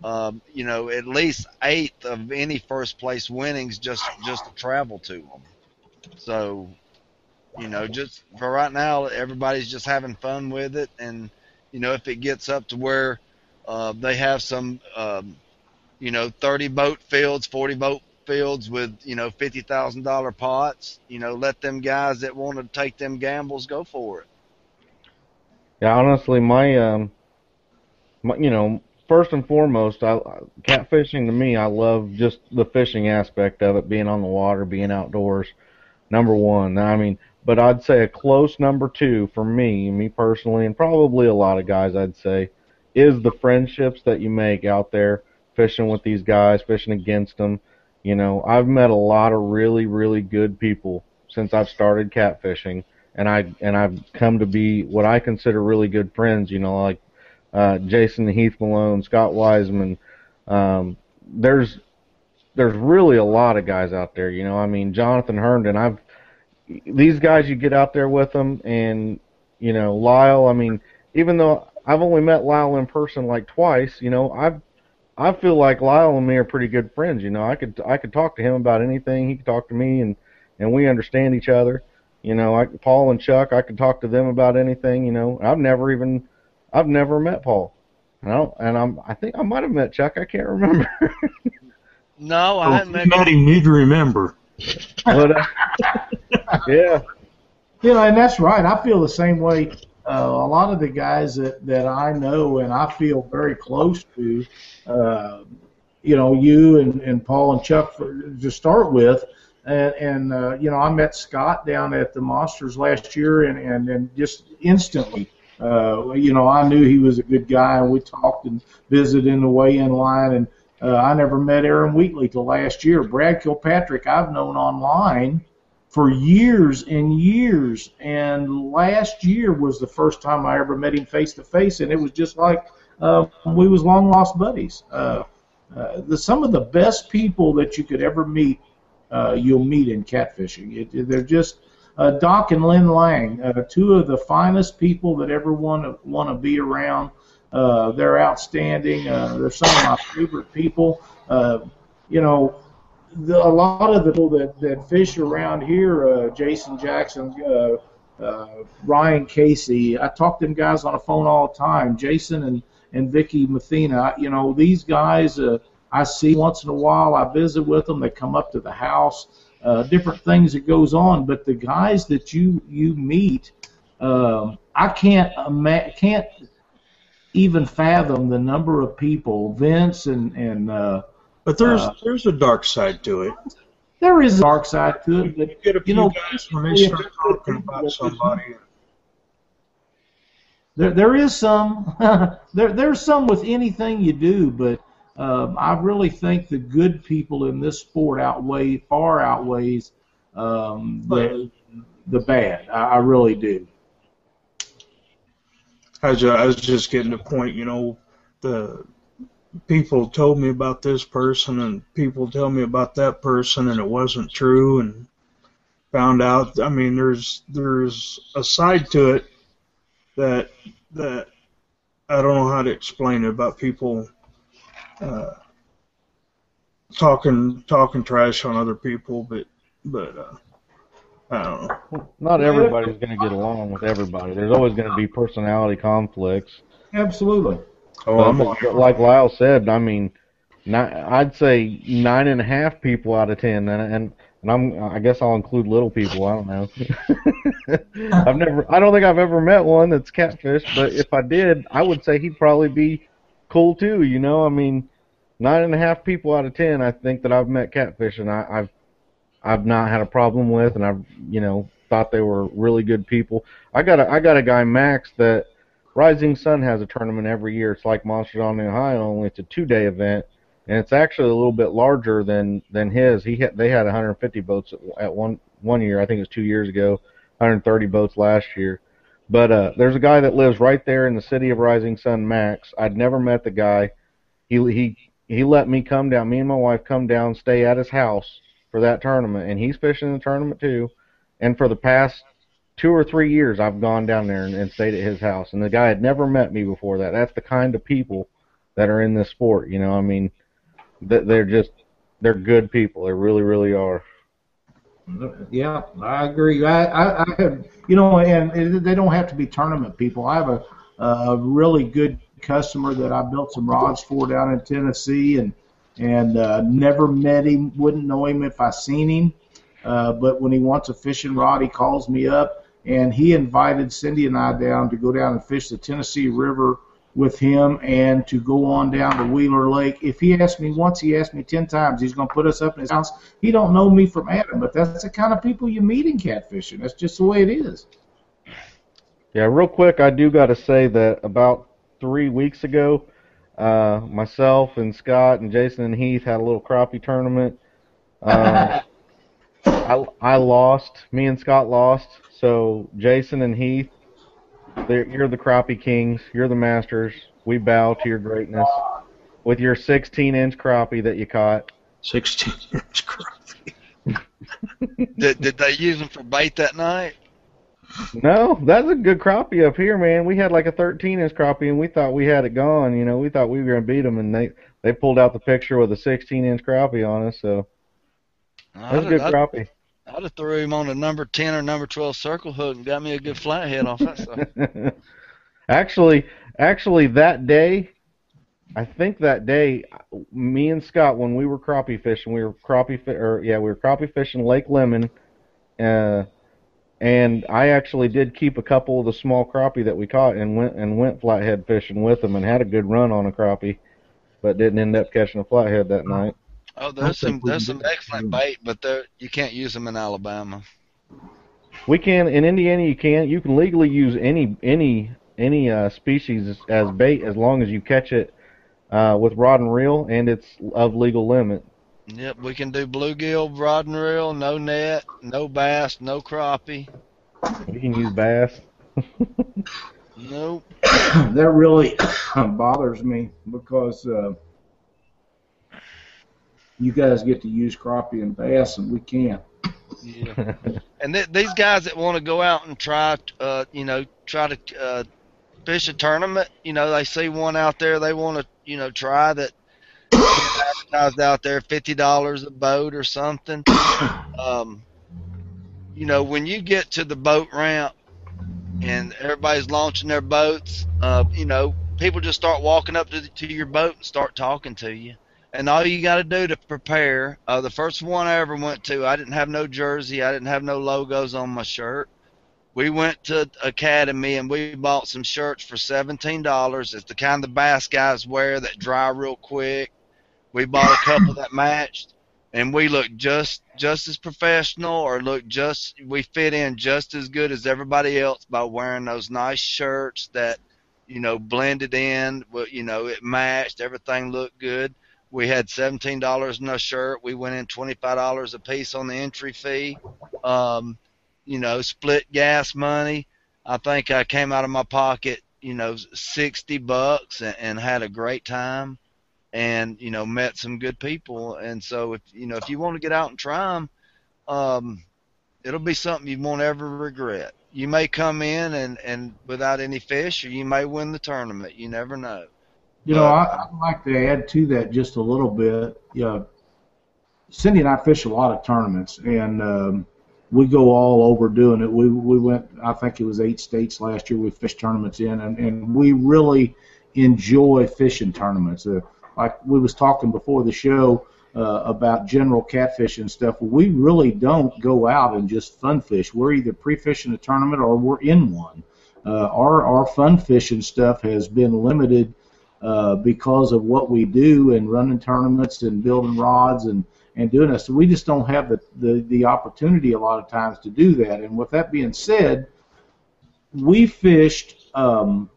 um, you know, at least eighth of any first place winnings just just to travel to them. So, you know, just for right now, everybody's just having fun with it. And you know, if it gets up to where uh, they have some, um, you know, thirty boat fields, forty boat fields with you know fifty thousand dollar pots, you know, let them guys that want to take them gambles go for it. Yeah, honestly, my um. You know, first and foremost, I, catfishing to me, I love just the fishing aspect of it, being on the water, being outdoors, number one. I mean, but I'd say a close number two for me, me personally, and probably a lot of guys I'd say, is the friendships that you make out there, fishing with these guys, fishing against them. You know, I've met a lot of really, really good people since I've started catfishing, and, I, and I've come to be what I consider really good friends, you know, like, Uh, Jason Heath Malone, Scott Wiseman. Um, there's there's really a lot of guys out there, you know. I mean, Jonathan Herndon. I've these guys you get out there with them, and you know Lyle. I mean, even though I've only met Lyle in person like twice, you know, I've I feel like Lyle and me are pretty good friends. You know, I could I could talk to him about anything. He could talk to me, and and we understand each other. You know, I, Paul and Chuck. I could talk to them about anything. You know, I've never even. I've never met Paul, you know, and I'm, I think I might have met Chuck. I can't remember. No, I haven't met Not even need to remember. But, uh, yeah. You know, and that's right. I feel the same way. Uh, a lot of the guys that, that I know and I feel very close to, uh, you know, you and, and Paul and Chuck for, to start with, and, and uh, you know, I met Scott down at the Monsters last year and, and, and just instantly. Uh, you know, I knew he was a good guy, and we talked and visited in the weigh-in line. And uh, I never met Aaron Wheatley till last year. Brad Kilpatrick, I've known online for years and years, and last year was the first time I ever met him face to face, and it was just like uh, we was long lost buddies. Uh, uh, the, some of the best people that you could ever meet, uh, you'll meet in catfishing. It, it, they're just. Uh, Doc and Lynn Lang, uh, two of the finest people that ever want to want to be around. Uh, they're outstanding. Uh, they're some of my favorite people. Uh, you know, the, a lot of the people that, that fish around here, uh, Jason Jackson, uh, uh, Ryan Casey, I talk to them guys on the phone all the time. Jason and, and Vicky Mathena, you know, these guys uh, I see once in a while. I visit with them. They come up to the house. Uh, different things that goes on, but the guys that you you meet, um, I can't can't even fathom the number of people. Vince and and uh, but there's uh, there's a dark side to it. There is a dark side to it. But, you get a few you know, guys when they start talking about somebody. There there is some there there's some with anything you do, but. Um, I really think the good people in this sport outweigh far outweighs um, the the bad. I, I really do. I was, I was just getting to the point, you know, the people told me about this person and people tell me about that person, and it wasn't true, and found out. I mean, there's there's a side to it that that I don't know how to explain it about people. Uh, talking talking trash on other people, but but uh, I don't know. Not everybody's going to get along with everybody. There's always going to be personality conflicts. Absolutely. Oh, I'm like Lyle said. I mean, not, I'd say nine and a half people out of ten, and and and I'm I guess I'll include little people. I don't know. I've never. I don't think I've ever met one that's catfish. But if I did, I would say he'd probably be. Cool too, you know. I mean, nine and a half people out of ten, I think that I've met catfish, and I, I've I've not had a problem with, and I've you know thought they were really good people. I got a I got a guy Max that Rising Sun has a tournament every year. It's like Monsters on the Ohio, only it's a two-day event, and it's actually a little bit larger than than his. He had, they had one hundred fifty boats at, at one one year. I think it was two years ago. one hundred thirty boats last year. But uh, there's a guy that lives right there in the city of Rising Sun, Max. I'd never met the guy. He he he let me come down. Me and my wife come down, stay at his house for that tournament, and he's fishing the tournament too. And for the past two or three years, I've gone down there and, and stayed at his house. And the guy had never met me before that. That's the kind of people that are in this sport. You know, I mean, they're just they're good people. They really, really are. Yeah, I agree. I, I, I have, you know, and it, they don't have to be tournament people. I have a, a really good customer that I built some rods for down in Tennessee, and and uh, never met him, wouldn't know him if I seen him. Uh, but when he wants a fishing rod, he calls me up, and he invited Cindy and I down to go down and fish the Tennessee River with him, and to go on down to Wheeler Lake. If he asked me once, he asked me ten times. He's going to put us up in his house. He don't know me from Adam, but that's the kind of people you meet in catfishing. That's just the way it is. Yeah, real quick, I do got to say that about three weeks ago, uh, myself and Scott and Jason and Heath had a little crappie tournament. Uh, I, I lost. Me and Scott lost. So Jason and Heath, you're the crappie kings. You're the masters. We bow to your greatness with your sixteen inch crappie that you caught. sixteen inch crappie. did, did they use them for bait that night? No, that's a good crappie up here, man. We had like a thirteen inch crappie, and we thought we had it gone. You know, we thought we were going to beat them, and they, they pulled out the picture with a sixteen inch crappie on us. So that's a good crappie. I'd have threw him on a number ten or number twelve circle hook and got me a good flathead off that stuff. Actually, actually, that day, I think that day, me and Scott, when we were crappie fishing, we were crappie, fi or yeah, we were crappie fishing Lake Lemon, uh, and I actually did keep a couple of the small crappie that we caught and went and went flathead fishing with them and had a good run on a crappie, but didn't end up catching a flathead that night. Oh, there's some there's some excellent bait, but you can't use them in Alabama. We can in Indiana. You can you can legally use any any any uh, species as bait as long as you catch it uh, with rod and reel, and it's of legal limit. Yep, we can do bluegill, rod and reel, no net, no bass, no crappie. We can use bass. Nope. That really bothers me because. Uh, You guys get to use crappie and bass, and we can't. Yeah. And th these guys that want to go out and try, uh, you know, try to uh, fish a tournament, you know, they see one out there, they want to, you know, try that. Advertised out there, fifty dollars a boat or something. Um, you know, when you get to the boat ramp and everybody's launching their boats, uh, you know, people just start walking up to, the, to your boat and start talking to you. And all you got to do to prepare, uh, the first one I ever went to, I didn't have no jersey. I didn't have no logos on my shirt. We went to Academy, and we bought some shirts for seventeen dollars. It's the kind the bass guys wear that dry real quick. We bought a couple that matched, and we looked just, just as professional or looked just we fit in just as good as everybody else by wearing those nice shirts that, you know, blended in. You know, it matched. Everything looked good. We had seventeen dollars in a shirt. We went in twenty-five dollars a piece on the entry fee. Um, you know, split gas money. I think I came out of my pocket, you know, sixty bucks and, and had a great time and, you know, met some good people. And so, if you know, if you want to get out and try them, um, it'll be something you won't ever regret. You may come in and, and without any fish, or you may win the tournament. You never know. You know, I, I'd like to add to that just a little bit. Yeah, Cindy and I fish a lot of tournaments, and um, we go all over doing it. We we went, I think it was eight states last year we fished tournaments in, and, and we really enjoy fishing tournaments. Uh, like we was talking before the show uh, about general catfish and stuff, we really don't go out and just fun fish. We're either pre-fishing a tournament or we're in one. Uh, our, our fun fishing stuff has been limited Uh, because of what we do and running tournaments and building rods and, and doing that. So we just don't have the, the, the opportunity a lot of times to do that. And with that being said, we fished um,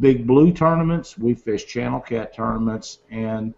big blue tournaments, we fished channel cat tournaments, and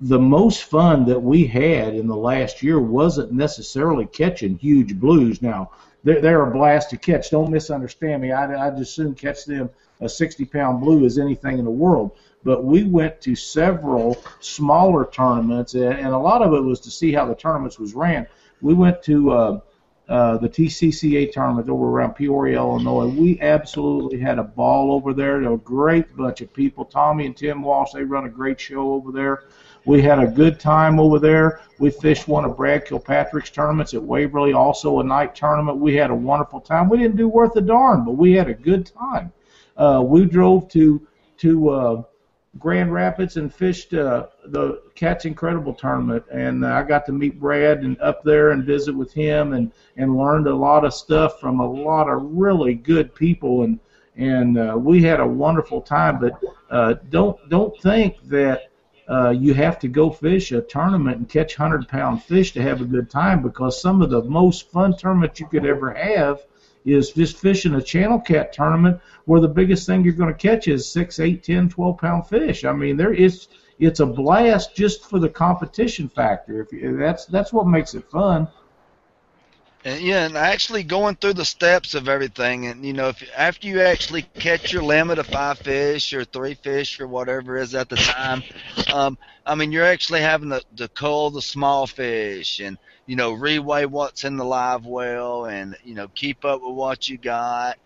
the most fun that we had in the last year wasn't necessarily catching huge blues. Now, they're, they're a blast to catch. Don't misunderstand me. I'd, I'd just soon catch them a sixty-pound blue as anything in the world. But we went to several smaller tournaments, and, and a lot of it was to see how the tournaments was ran. We went to uh, uh, the T C C A tournament over around Peoria, Illinois. We absolutely had a ball over there. There were a great bunch of people. Tommy and Tim Walsh, they run a great show over there. We had a good time over there. We fished one of Brad Kilpatrick's tournaments at Waverly, also a night tournament. We had a wonderful time. We didn't do worth a darn, but we had a good time. Uh, we drove to to uh, Grand Rapids and fished uh, the Cats Incredible tournament, and I got to meet Brad and up there and visit with him and, and learned a lot of stuff from a lot of really good people, and and uh, we had a wonderful time. But uh, don't don't think that Uh, you have to go fish a tournament and catch hundred-pound fish to have a good time, because some of the most fun tournaments you could ever have is just fishing a channel cat tournament where the biggest thing you're going to catch is six, eight, ten, twelve-pound fish. I mean, there is, it's a blast just for the competition factor. If you, that's, that's what makes it fun. And, yeah, and actually going through the steps of everything, and you know, if after you actually catch your limit of five fish or three fish or whatever it is at the time, um, I mean, you're actually having to, to cull the small fish, and you know, reweigh what's in the live well, and you know, keep up with what you got,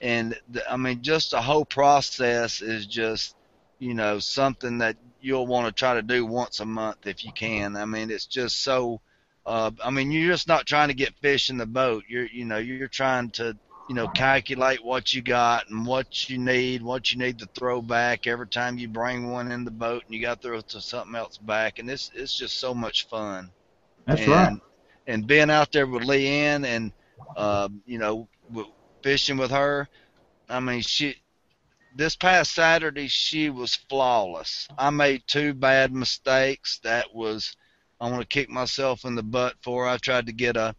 and the, I mean, just the whole process is just, you know, something that you'll want to try to do once a month if you can. I mean, it's just so. Uh, I mean, you're just not trying to get fish in the boat. You're, you know, you're trying to, you know, calculate what you got and what you need, what you need to throw back every time you bring one in the boat, and you got to throw something else back. And it's, it's just so much fun. That's and, right. And being out there with Leanne and, uh, you know, fishing with her, I mean, she, this past Saturday, she was flawless. I made two bad mistakes. That was, I want to kick myself in the butt for. I tried to get a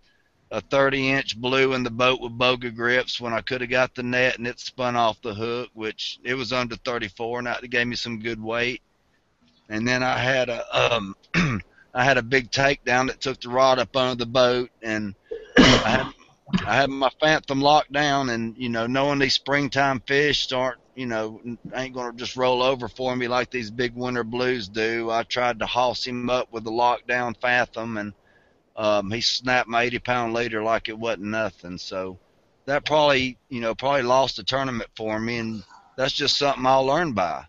a thirty-inch blue in the boat with boga grips when I could have got the net, and it spun off the hook, which it was under thirty-four, and that gave me some good weight. And then I had a um, I had a big takedown that took the rod up under the boat, and I had, I had my phantom locked down, and you know, knowing these springtime fish aren't, you know, ain't going to just roll over for me like these big winter blues do. I tried to hoss him up with the lockdown fathom, and um, he snapped my eighty-pound leader like it wasn't nothing. So that probably, you know, probably lost the tournament for me, and that's just something I'll learn by.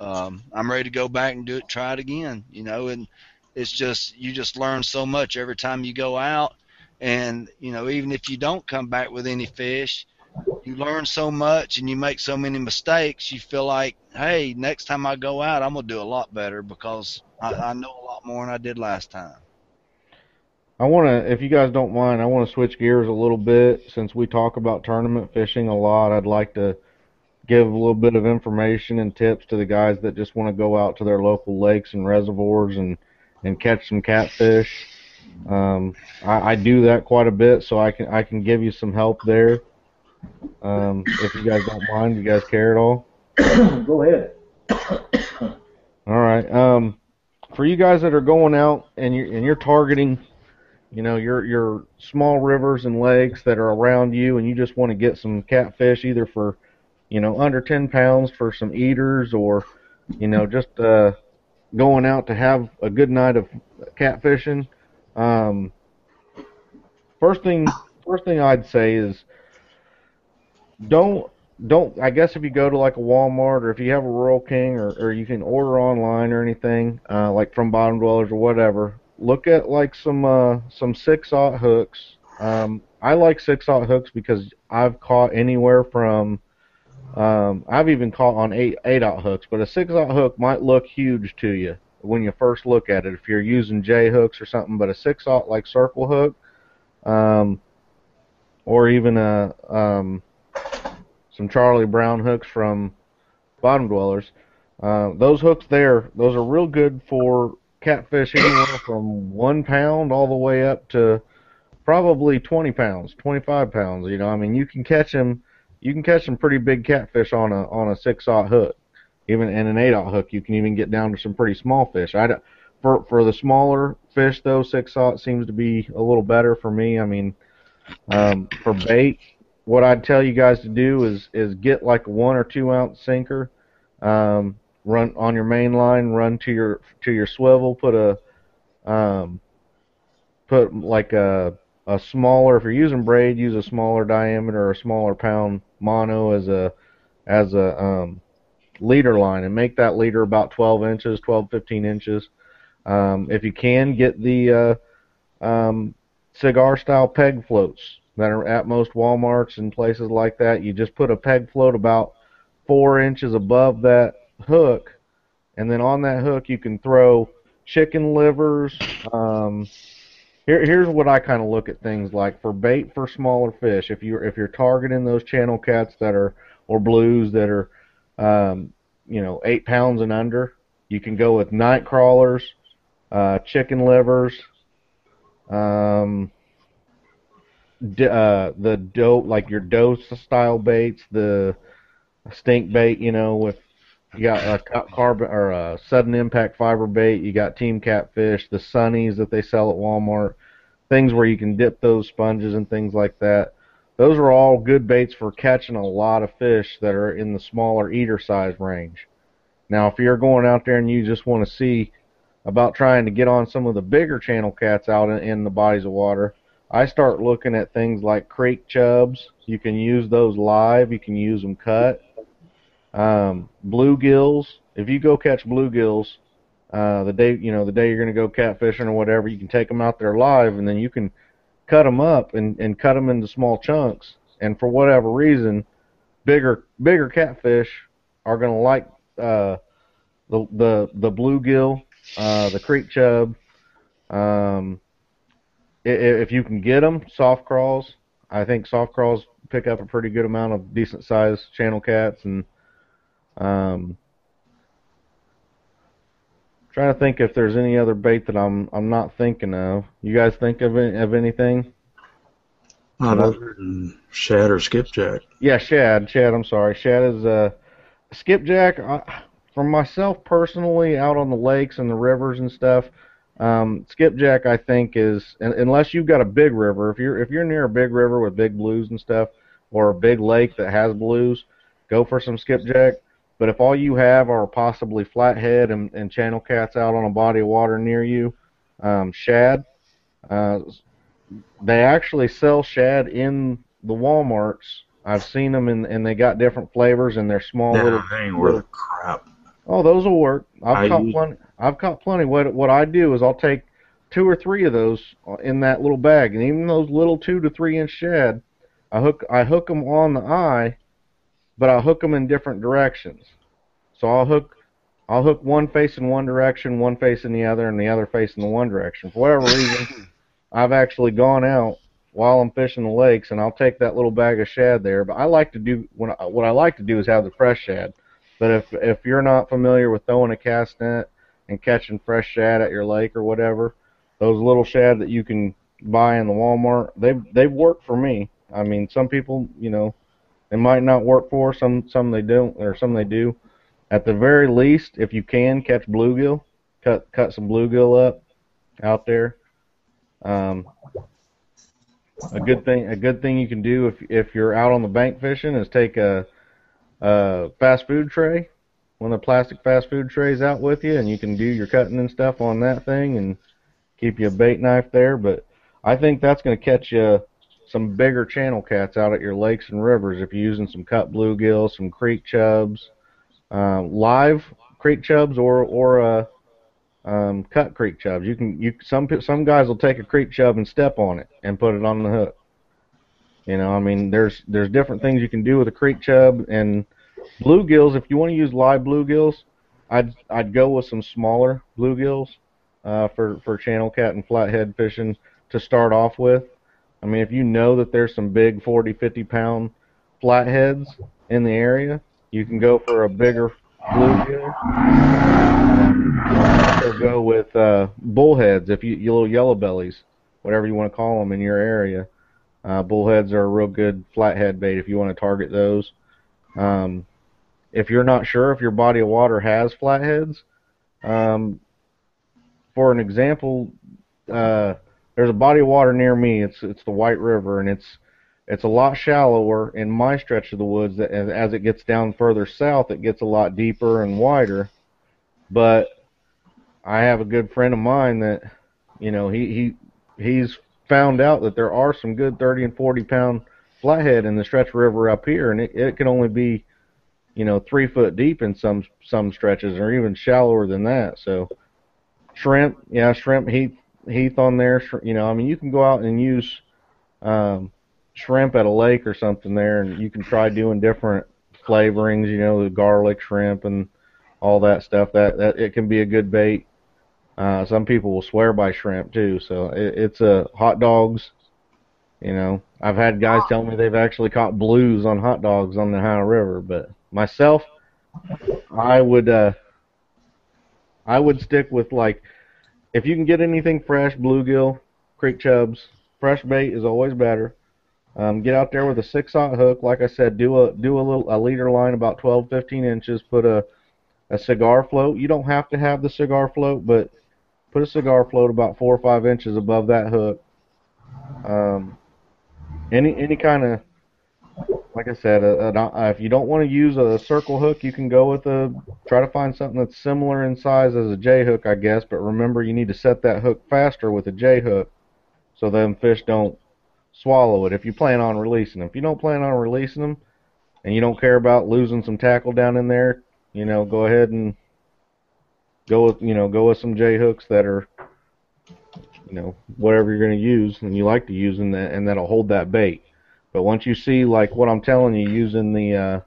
Um, I'm ready to go back and do it, try it again, you know, and it's just, you just learn so much every time you go out. And, you know, even if you don't come back with any fish, you learn so much and you make so many mistakes, you feel like, hey, next time I go out, I'm going to do a lot better because I, I know a lot more than I did last time. I want to, if you guys don't mind, I want to switch gears a little bit. Since we talk about tournament fishing a lot, I'd like to give a little bit of information and tips to the guys that just want to go out to their local lakes and reservoirs and, and catch some catfish. Um, I, I do that quite a bit, so I can I can give you some help there. Um, if you guys don't mind, you guys care at all? Go ahead. All right. Um, for you guys that are going out and you're, and you're targeting, you know, your your small rivers and lakes that are around you, and you just want to get some catfish, either for, you know, under ten pounds for some eaters, or, you know, just uh, going out to have a good night of catfishing. Um, first thing, first thing I'd say is, Don't, don't. I guess if you go to like a Walmart, or if you have a Rural King, or, or you can order online or anything, uh, like from Bottom Dwellers or whatever, look at like some uh, some six-aught hooks. Um, I like six-aught hooks because I've caught anywhere from, um, I've even caught on eight, eight-aught hooks, but a six-aught hook might look huge to you when you first look at it if you're using J hooks or something, but a six-aught like circle hook, um, or even a... Um, some Charlie Brown hooks from Bottom Dwellers. Uh, those hooks there, those are real good for catfish anywhere from one pound all the way up to probably twenty pounds, twenty-five pounds. You know, I mean, you can catch them you can catch some pretty big catfish on a on a six-aught hook, even in an eight-aught hook. You can even get down to some pretty small fish. I for for the smaller fish though, six-aught seems to be a little better for me. I mean, um, for bait, what I'd tell you guys to do is is get like a one or two ounce sinker, um, run on your main line, run to your to your swivel, put a um, put like a a smaller, if you're using braid, use a smaller diameter or a smaller pound mono as a as a um, leader line, and make that leader about twelve inches, twelve, fifteen inches. Um, if you can, get the uh, um, cigar style peg floats that are at most Walmarts and places like that. You just put a peg float about four inches above that hook, and then on that hook you can throw chicken livers. Um, Here, here's what I kind of look at things like for bait for smaller fish. If you're if you're targeting those channel cats that are or blues that are, um, you know, eight pounds and under, you can go with night crawlers, uh, chicken livers, um, d uh, the doe like your doe style baits, the stink bait. You know, with you got a carbon or a sudden impact fiber bait. You got team catfish, the sunnies that they sell at Walmart, things where you can dip those sponges and things like that. Those are all good baits for catching a lot of fish that are in the smaller eater size range. Now, if you're going out there and you just want to see about trying to get on some of the bigger channel cats out in, in the bodies of water, I start looking at things like creek chubs. You can use those live. You can use them cut. Um, bluegills. If you go catch bluegills, uh, the day you know the day you're gonna go catfishing or whatever, you can take them out there live, and then you can cut them up and and cut them into small chunks. And for whatever reason, bigger bigger catfish are gonna like uh, the the the bluegill, uh, the creek chub. Um, if you can get them, soft crawls. I think soft crawls pick up a pretty good amount of decent sized channel cats. And Um, trying to think if there's any other bait that I'm I'm not thinking of. You guys think of any, of anything? Not other than shad or skipjack. Yeah, shad. Shad. I'm sorry. Shad is uh, skipjack. I, for myself personally, out on the lakes and the rivers and stuff, um, skipjack I think is, unless you've got a big river. If you're if you're near a big river with big blues and stuff, or a big lake that has blues, go for some skipjack. But if all you have are possibly flathead and, and channel cats out on a body of water near you, um, shad, uh, they actually sell shad in the Walmarts. I've seen them, in, and they got different flavors, and they're small. Nah, little. They ain't worth a crap. Oh, those will work. I've I caught use... plenty. I've caught plenty. What what I do is I'll take two or three of those in that little bag, and even those little two to three inch shad, I hook I hook them on the eye. But I'll hook them in different directions. So I'll hook, I'll hook one face in one direction, one face in the other, and the other face in the one direction. For whatever reason, I've actually gone out while I'm fishing the lakes, and I'll take that little bag of shad there. But I like to do when I, what I like to do is have the fresh shad. But if if you're not familiar with throwing a cast net and catching fresh shad at your lake or whatever, those little shad that you can buy in the Walmart, they they work for me. I mean, some people, you know, they might not work for, some some they don't, or some they do. At the very least, if you can catch bluegill, cut cut some bluegill up out there. Um, a good thing a good thing you can do if if you're out on the bank fishing is take a, a fast food tray, one of the plastic fast food trays out with you, and you can do your cutting and stuff on that thing and keep you a bait knife there. But I think that's going to catch you some bigger channel cats out at your lakes and rivers if you're using some cut bluegill, some creek chubs, uh, live creek chubs, or or uh, um, cut creek chubs. You can you some some guys will take a creek chub and step on it and put it on the hook. You know, I mean, there's there's different things you can do with a creek chub and bluegills. If you want to use live bluegills, I'd I'd go with some smaller bluegills uh, for for channel cat and flathead fishing to start off with. I mean, if you know that there's some big forty, fifty pound flatheads in the area, you can go for a bigger bluegill. Or go with uh, bullheads, if you, you little yellow bellies, whatever you want to call them in your area. Uh, bullheads are a real good flathead bait if you want to target those. Um, if you're not sure if your body of water has flatheads, um, for an example, uh, there's a body of water near me. It's it's the White River, and it's it's a lot shallower in my stretch of the woods. That as it gets down further south, it gets a lot deeper and wider. But I have a good friend of mine that, you know, he he he's found out that there are some good thirty and forty pound flathead in the stretch river up here, and it, it can only be, you know, three foot deep in some some stretches, or even shallower than that. So shrimp, yeah, shrimp, heath, heath on there. You know, I mean, you can go out and use um, shrimp at a lake or something there, and you can try doing different flavorings. You know, the garlic shrimp and all that stuff. That that it can be a good bait. Uh, some people will swear by shrimp too, so it, it's a uh, hot dogs. You know, I've had guys tell me they've actually caught blues on hot dogs on the Ohio River, but myself, I would, uh, I would stick with, like, if you can get anything fresh, bluegill, creek chubs, fresh bait is always better. Um, get out there with a six-aught hook, like I said, do a do a little a leader line about twelve, fifteen inches, put a a cigar float. You don't have to have the cigar float, but put a cigar float about four or five inches above that hook. Um, any any kind of, like I said, a, a, if you don't want to use a circle hook, you can go with a, try to find something that's similar in size as a J hook, I guess. But remember, you need to set that hook faster with a J hook so them fish don't swallow it if you plan on releasing them. If you don't plan on releasing them and you don't care about losing some tackle down in there, you know, go ahead and Go with, you know, go with some J hooks that are, you know, whatever you're going to use and you like to use, and that, and that'll hold that bait. But once you see, like what I'm telling you, using the uh,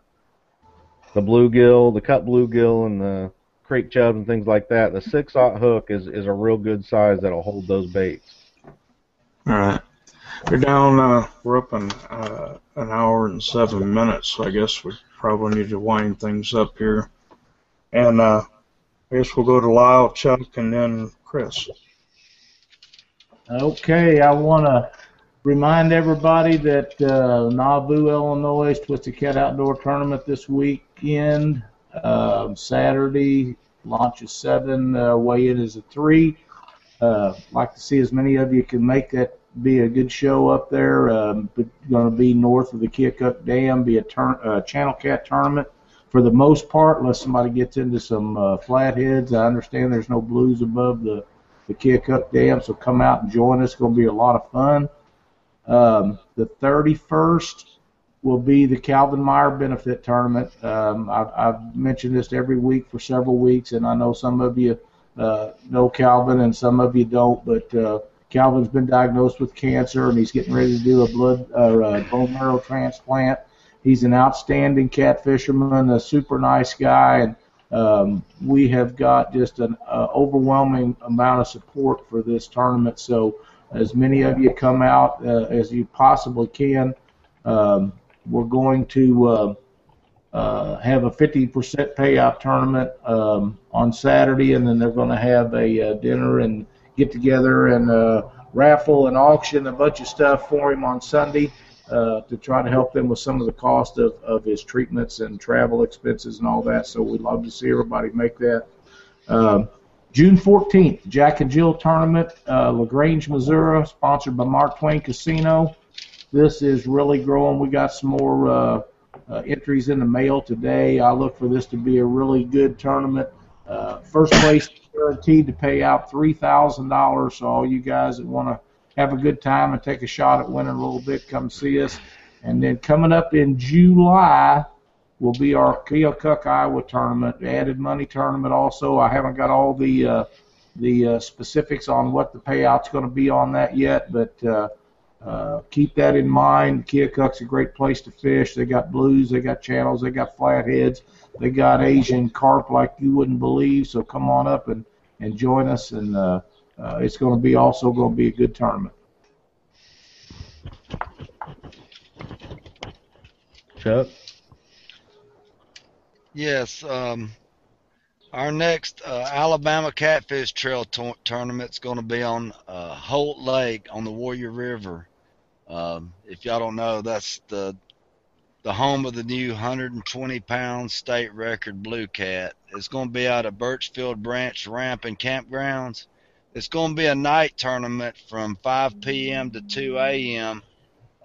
the bluegill, the cut bluegill, and the creek chub and things like that, the six-aught hook is is a real good size that'll hold those baits. All right, we're down. Uh, we're up in uh, an hour and seven minutes, so I guess we probably need to wind things up here, and. Uh, I guess we'll go to Lyle, Chuck, and then Chris. Okay, I want to remind everybody that uh, Nauvoo, Illinois, Twisted Cat Outdoor Tournament this weekend. Uh, Saturday, launch is seven, uh, weigh-in is a three. Uh, like to see as many of you can make that be a good show up there. Um, going to be north of the Keokuk Dam, be a turn, uh, channel cat tournament. For the most part, unless somebody gets into some uh, flatheads, I understand there's no blues above the, the Keokuk Dam, so come out and join us. It's going to be a lot of fun. Um, the thirty-first will be the Calvin Meyer Benefit Tournament. Um, I've, I've mentioned this every week for several weeks, and I know some of you uh, know Calvin and some of you don't, but uh, Calvin's been diagnosed with cancer, and he's getting ready to do a blood uh, a bone marrow transplant. He's an outstanding cat fisherman, a super nice guy, and um, we have got just an uh, overwhelming amount of support for this tournament. So as many of you come out uh, as you possibly can. Um, we're going to uh, uh, have a fifty percent payout tournament um, on Saturday, and then they're going to have a uh, dinner and get together and uh, raffle and auction a bunch of stuff for him on Sunday. Uh, to try to help them with some of the cost of, of his treatments and travel expenses and all that. So we'd love to see everybody make that. Um, June fourteenth, Jack and Jill Tournament, uh, LaGrange, Missouri, sponsored by Mark Twain Casino. This is really growing. We got some more uh, uh, entries in the mail today. I look for this to be a really good tournament. Uh, first place guaranteed to pay out three thousand dollars, so all you guys that want to have a good time and take a shot at winning a little bit, come see us. And then coming up in July will be our Keokuk, Iowa tournament, added money tournament also. I haven't got all the uh, the uh, specifics on what the payout's going to be on that yet, but uh, uh, keep that in mind. Keokuk's a great place to fish. They got blues, they got channels, they got flatheads, they got Asian carp like you wouldn't believe. So come on up and, and join us, and uh, Uh, it's going to be also going to be a good tournament. Chuck? Yes. Um, our next uh, Alabama Catfish Trail tournament is going to be on uh, Holt Lake on the Warrior River. Um, if y'all don't know, that's the the home of the new one hundred twenty pound state record blue cat. It's going to be out of Birchfield Branch Ramp and Campgrounds. It's going to be a night tournament from five p m to two a m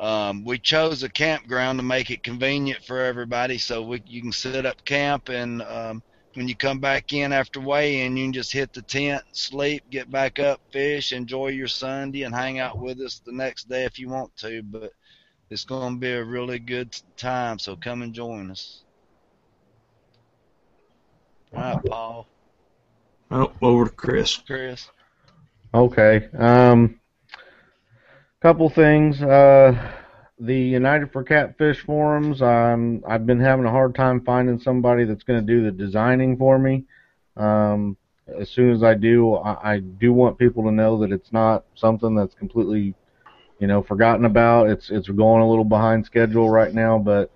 Um, we chose a campground to make it convenient for everybody, so we, you can set up camp, and um, when you come back in after weigh-in, you can just hit the tent, sleep, get back up, fish, enjoy your Sunday, and hang out with us the next day if you want to. But it's going to be a really good time, so come and join us. All right, Paul. Oh, over to Chris. Chris. Okay. Um, couple things. Uh, the United for Catfish forums. Um, I've been having a hard time finding somebody that's going to do the designing for me. Um, as soon as I do, I, I do want people to know that it's not something that's completely, you know, forgotten about. It's it's going a little behind schedule right now, but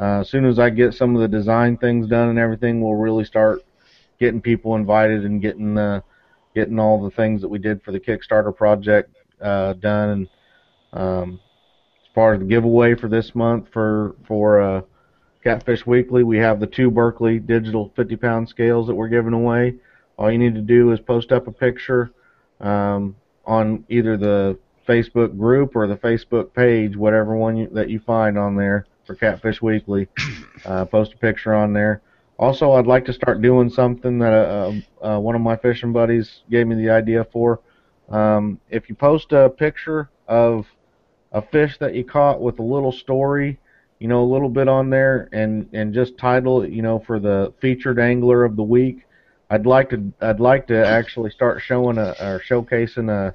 uh, as soon as I get some of the design things done and everything, we'll really start getting people invited and getting the getting all the things that we did for the Kickstarter project uh, done. And um, as far as the giveaway for this month for for uh, Catfish Weekly, we have the two Berkeley digital fifty pound scales that we're giving away. All you need to do is post up a picture um, on either the Facebook group or the Facebook page, whatever one you, that you find on there for Catfish Weekly. Uh, post a picture on there. Also, I'd like to start doing something that uh, uh, one of my fishing buddies gave me the idea for. Um, if you post a picture of a fish that you caught with a little story, you know, a little bit on there, and, and just title it, you know, for the featured angler of the week. I'd like to I'd like to actually start showing a, or showcasing a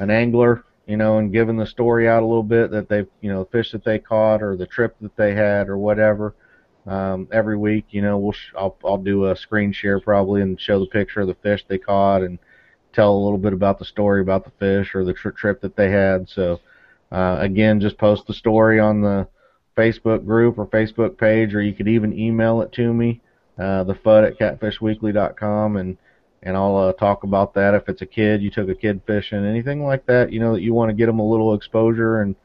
an angler, you know, and giving the story out a little bit that they, you know, fish that they caught or the trip that they had or whatever. Um, every week, you know, we'll sh I'll I'll do a screen share probably and show the picture of the fish they caught and tell a little bit about the story about the fish or the tri trip that they had. So uh, again, just post the story on the Facebook group or Facebook page, or you could even email it to me, uh, the F U D at catfish weekly dot com, and and I'll uh, talk about that. If it's a kid, you took a kid fishing, anything like that, you know, that you want to get them a little exposure and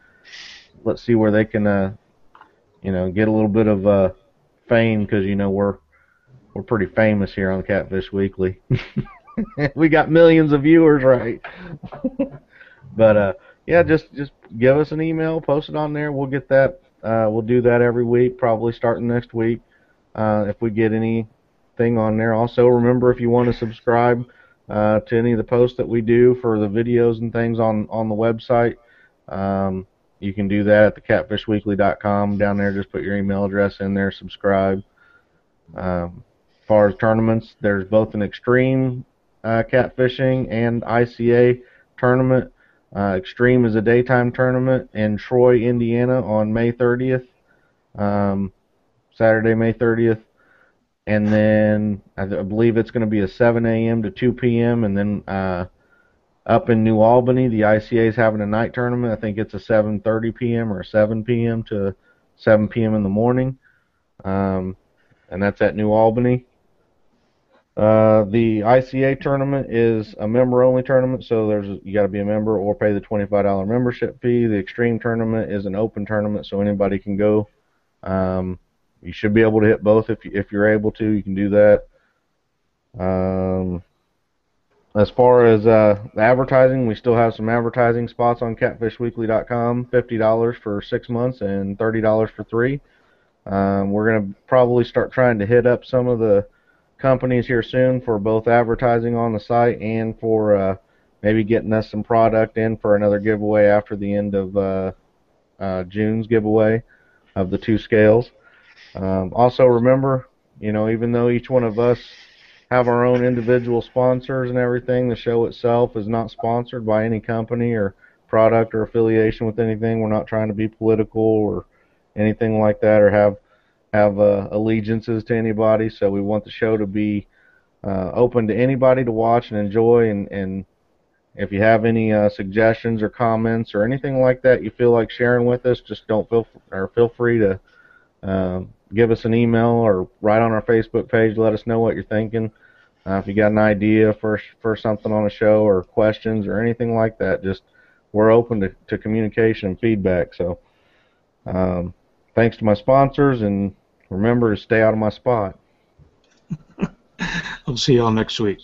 let's see where they can, uh, you know, get a little bit of uh, fame, because you know we're we're pretty famous here on Catfish Weekly. We got millions of viewers, right? But uh, yeah, just just give us an email, post it on there. We'll get that. Uh, we'll do that every week, probably starting next week, uh, if we get anything on there. Also, remember if you want to subscribe uh, to any of the posts that we do for the videos and things on on the website. Um, You can do that at the catfish weekly dot com. Down there, just put your email address in there, subscribe. Um, as far as tournaments, there's both an extreme uh, catfishing and I C A tournament. Uh, extreme is a daytime tournament in Troy, Indiana on May thirtieth, um, Saturday, May thirtieth. And then I, I believe it's going to be a seven a m to two p m and then uh, up in New Albany, the I C A is having a night tournament. I think it's a seven thirty p m or a seven p m to seven p m in the morning, um, and that's at New Albany. Uh, the I C A tournament is a member-only tournament, so there's you got to be a member or pay the twenty-five dollar membership fee. The Extreme tournament is an open tournament, so anybody can go. Um, you should be able to hit both if you, if you're able to. You can do that. Um, As far as uh, the advertising, we still have some advertising spots on catfish weekly dot com, fifty dollars for six months and thirty dollars for three. Um, we're going to probably start trying to hit up some of the companies here soon for both advertising on the site and for uh, maybe getting us some product in for another giveaway after the end of uh, uh, June's giveaway of the two scales. Um, also remember, you know, even though each one of us have our own individual sponsors and everything, the show itself is not sponsored by any company or product or affiliation with anything. We're not trying to be political or anything like that, or have have uh, allegiances to anybody. So we want the show to be uh, open to anybody to watch and enjoy, and, and if you have any uh, suggestions or comments or anything like that you feel like sharing with us, just don't feel or feel free to uh, give us an email or write on our Facebook page. Let us know what you're thinking. Uh, if you got an idea for for something on a show or questions or anything like that, just we're open to, to communication and feedback. So um, thanks to my sponsors, and remember to stay out of my spot. I'll see y'all next week.